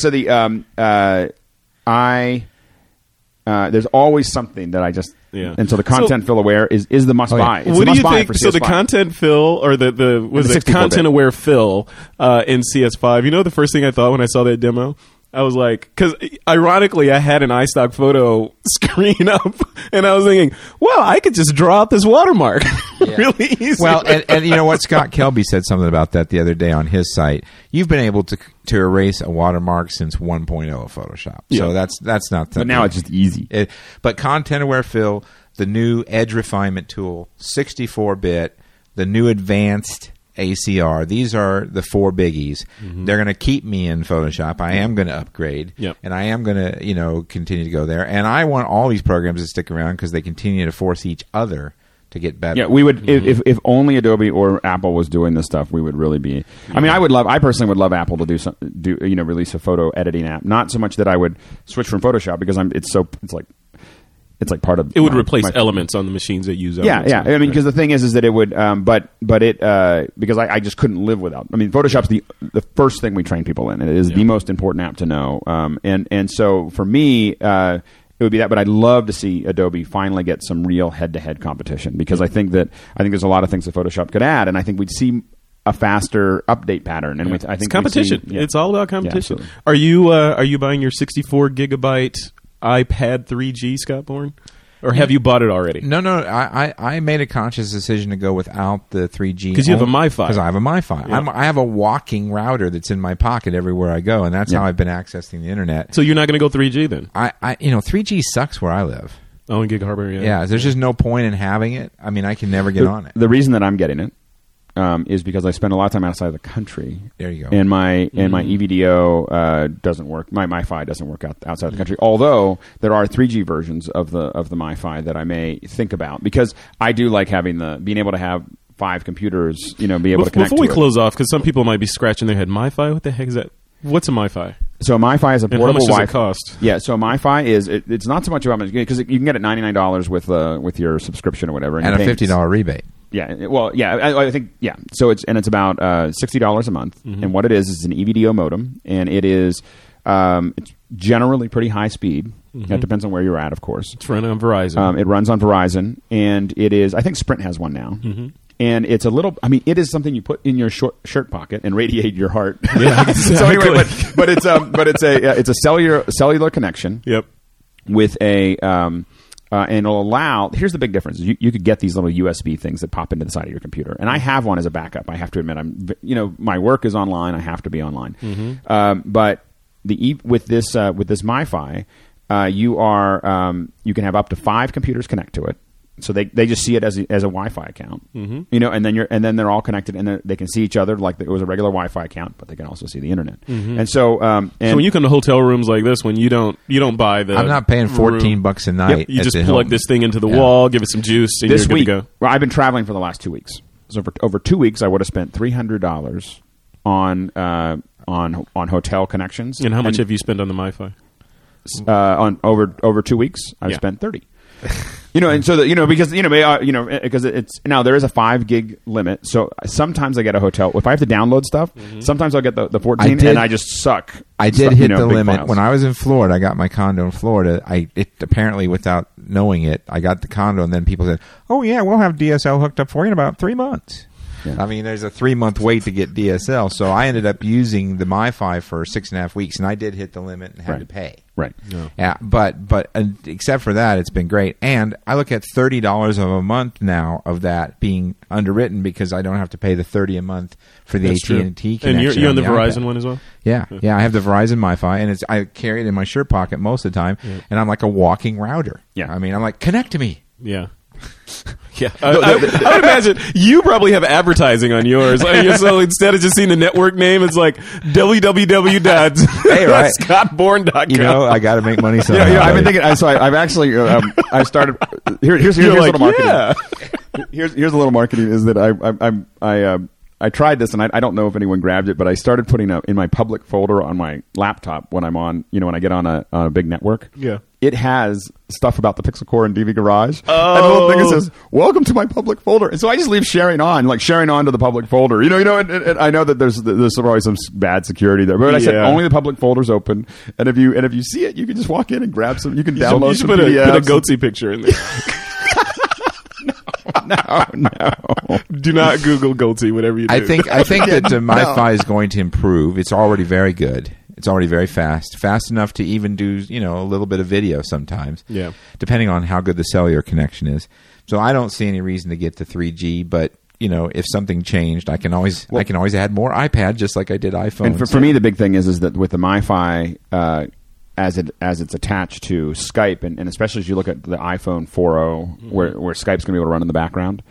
there's always something that I just... Yeah. And so the content fill aware is the must buy. It's what do you think? So the content fill or the content aware fill in CS5, you know the first thing I thought when I saw that demo? I was like, because ironically, I had an iStock photo screen up, and I was thinking, well, I could just draw out this watermark really easy. Well, and you know what? Scott Kelby said something about that the other day on his site. You've been able to erase a watermark since 1.0 of Photoshop. Yeah. So that's not something. But now it's just easy. But content-aware fill, the new edge refinement tool, 64-bit, the new advanced ACR. These are the four biggies. Mm-hmm. They're going to keep me in Photoshop. I am going to upgrade, and I am going to, continue to go there. And I want all these programs to stick around because they continue to force each other to get better. Yeah, we would if only Adobe or Apple was doing this stuff, we would really be. I mean, I personally would love Apple to do release a photo editing app. Not so much that I would switch from Photoshop because it's like part of it would replace Elements on the machines that use Elements. Yeah. I mean, because the thing is that it would, because I just couldn't live without. I mean, Photoshop's the first thing we train people in. It is the most important app to know. And so for me, it would be that. But I'd love to see Adobe finally get some real head-to-head competition because I think there's a lot of things that Photoshop could add, and I think we'd see a faster update pattern. And I think it's competition. It's all about competition. Yeah, are you buying your 64 gigabyte? iPad 3G, Scott Bourne? Or have you bought it already? No. I made a conscious decision to go without the 3G. Because you have a MiFi. Because I have a MiFi. Yeah. I have a walking router that's in my pocket everywhere I go, and that's how I've been accessing the internet. So you're not going to go 3G then? 3G sucks where I live. Oh, in Gig Harbor, yeah. There's just no point in having it. I mean, I can never get on it. The reason that I'm getting it is because I spend a lot of time outside of the country. There you go. And my EVDO doesn't work. My MiFi doesn't work outside of the country. Although there are 3G versions of the MiFi that I may think about because I do like having being able to have 5 computers. Be able to connect. Before we close off, because some people might be scratching their head, MiFi. What the heck is that? What's a MiFi? So a MiFi is a portable Wi-Fi. How much does it cost? Yeah, so a MiFi is it's not so much about because you can get it $99 with your subscription or whatever, and a $50 rebate. Yeah, well, yeah, I think, yeah. So it's about $60 a month. Mm-hmm. And what it is an EVDO modem, and it is it's generally pretty high speed. Mm-hmm. That depends on where you're at, of course. It's running on Verizon. It runs on Verizon, and it is, I think Sprint has one now. Mm-hmm. And it's a little, I mean, it is something you put in your shirt pocket and radiate your heart. Yeah, exactly. So anyway, it's a cellular connection. Yep. With a... and it'll allow... Here's the big difference. You could get these little USB things that pop into the side of your computer. And I have one as a backup. I have to admit, my work is online. I have to be online. Mm-hmm. But with this MiFi, you can have up to 5 computers connect to it. So they just see it as a Wi-Fi account, mm-hmm. And then they're all connected, and they can see each other like it was a regular Wi-Fi account, but they can also see the internet. Mm-hmm. And so, so when you come to hotel rooms like this, when you don't buy the, I'm not paying $14 a night. Yep. You just plug this thing into the wall, give it some juice, and you're good to go. Well, I've been traveling for the last 2 weeks, so for over 2 weeks, I would have spent $300 on hotel connections. And how much have you spent on the MiFi? On over 2 weeks, I've spent $30. And so that, because it's now there is a 5 gig limit. So sometimes I get a hotel if I have to download stuff. Mm-hmm. Sometimes I'll get the 14, and I just suck. I did hit the limit files. When I was in Florida. I got my condo in Florida. Apparently without knowing it, I got the condo, and then people said, "Oh yeah, we'll have DSL hooked up for you in about 3 months." Yeah. I mean, there's a 3-month wait to get DSL, so I ended up using the MiFi for 6.5 weeks, and I did hit the limit and had to pay. Right. Yeah. But except for that, it's been great. And I look at $30 of a month now of that being underwritten because I don't have to pay the $30 a month for the AT&T connection. And you're on the Verizon one as well? Yeah. I have the Verizon MiFi, and I carry it in my shirt pocket most of the time, and I'm like a walking router. Yeah. I mean, I'm like, connect to me. Yeah. Yeah. I would imagine you probably have advertising on yours. So instead of just seeing the network name, it's like www.scottbourne.com. You know, I got to make money somehow. Yeah, I've been thinking. So I've actually I started. Here's a little marketing. Yeah. Here's a little marketing. Is that I tried this, and I don't know if anyone grabbed it, but I started putting in my public folder on my laptop when I'm on, when I get on a big network. Yeah. It has stuff about the Pixelcore and DV Garage. Oh. And the little thing, it says, welcome to my public folder. And so I just leave sharing on to the public folder. And I know that there's probably some bad security there. But I said, only the public folder's open. And if you see it, you can just walk in and grab some. You can download some PDFs. You should put a Goatsy picture in there. No. Do not Google Goatee, whatever you do. I think that MiFi is going to improve. It's already very good. It's already very fast. Fast enough to even do, a little bit of video sometimes. Yeah. Depending on how good the cellular connection is. So I don't see any reason to get to 3G, but if something changed, I can always add more iPad just like I did iPhone. And for me, the big thing is that with the MiFi as it's attached to Skype, and especially as you look at the iPhone 4.0, where Skype's going to be able to run in the background.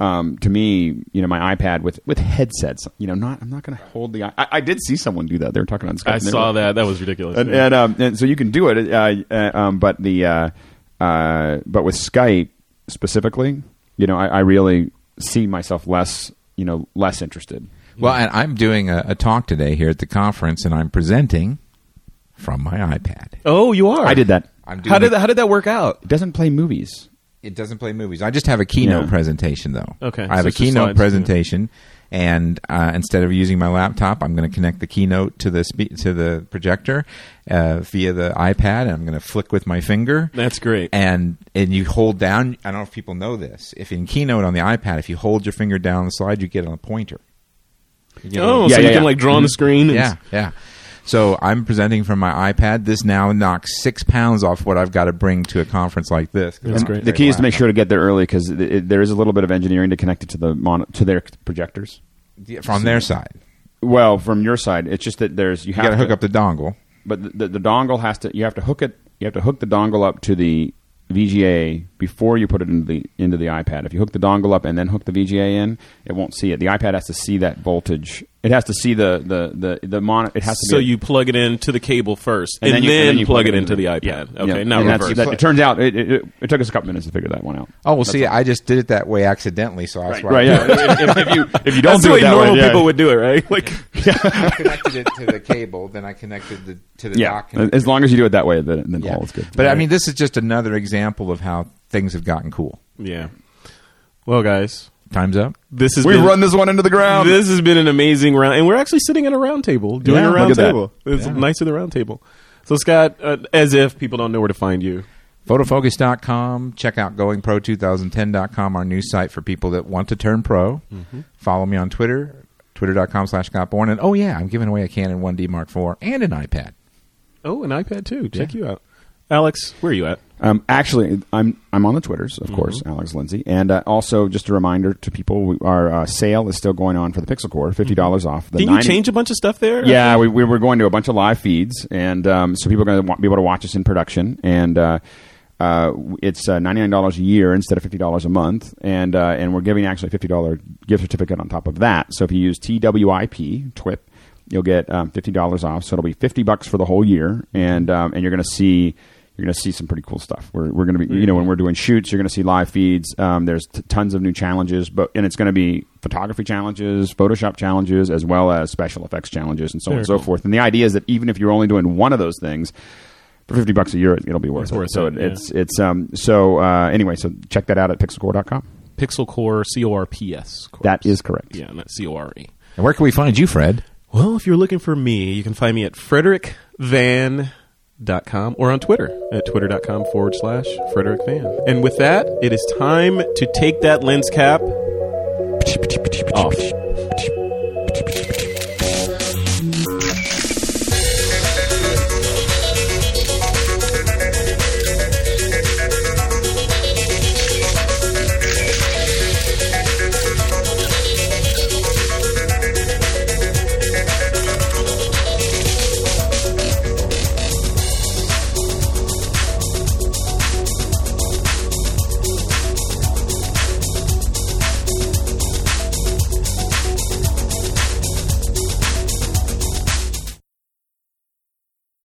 To me, my iPad with headsets, I'm not going to hold the. I did see someone do that. They were talking on Skype. I saw that. That was ridiculous. And so you can do it, but with Skype specifically, I really see myself less interested. Well, and I'm doing a talk today here at the conference, and I'm presenting from my iPad. Oh, you are? I did that. How did that work out? It doesn't play movies. I just have a keynote presentation, though. Okay. I have a keynote presentation, and instead of using my laptop, I'm going to connect the keynote to the projector via the iPad, and I'm going to flick with my finger. That's great. And you hold down. I don't know if people know this. If in Keynote on the iPad, if you hold your finger down on the slide, you get on a pointer. You can draw on the screen. Yeah. So I'm presenting from my iPad. This now knocks 6 pounds off what I've got to bring to a conference like this. That's great. The key is to make sure to get there early because there is a little bit of engineering to connect it to to their projectors. Yeah, from their side. Well, from your side, it's just that you have to hook up the dongle. But the dongle you have to hook the dongle up to the VGA before you put it into the iPad. If you hook the dongle up and then hook the VGA in, it won't see it. The iPad has to see that voltage. It has to see the monitor. It has to. So you plug it into the cable first, and then you plug it into the iPad. Yeah. Okay, yeah. Now reverse. It turns out it took us a couple minutes to figure that one out. Oh, well, see, I just did it that way accidentally, so that's why. Right. If you don't do it that way, normal people would do it, right? I connected it to the cable, then I connected to the dock. As long as you do it that way, then all is good. But right. I mean, this is just another example of how things have gotten cool. Yeah. Well, guys. Time's up. We've run this one into the ground. This has been an amazing round. And we're actually sitting at a round table, doing a round table. That. It's nice of the round table. So, Scott, as if people don't know where to find you. Photofocus.com. Check out goingpro2010.com, our new site for people that want to turn pro. Mm-hmm. Follow me on Twitter, twitter.com/Scott Bourne. And, I'm giving away a Canon 1D Mark IV and an iPad. Oh, an iPad, too. Check you out. Alex, where are you at? Actually, I'm on the Twitters, of course, Alex Lindsay. And also, just a reminder to people, our sale is still going on for the Pixelcore, $50 off. Did you change a bunch of stuff there? Yeah, we were going to a bunch of live feeds, and so people are going to be able to watch us in production. And it's $99 a year instead of $50 a month. And we're giving actually a $50 gift certificate on top of that. So if you use TWIP, you'll get $50 off. So it'll be $50 for the whole year, and you're going to see... You're going to see some pretty cool stuff. We're going to be, when we're doing shoots, you're going to see live feeds. There's tons of new challenges, and it's going to be photography challenges, Photoshop challenges, as well as special effects challenges, and so on and so forth. And the idea is that even if you're only doing one of those things, for $50 a year, it'll be worth it. So anyway, so check that out at pixelcore.com. Pixelcore, C-O-R-P-S. That is correct. Yeah, not C-O-R-E. And where can we find you, Fred? Well, if you're looking for me, you can find me at frederickvan.com or on Twitter at twitter.com/Frederick Van. And with that, it is time to take that lens cap off.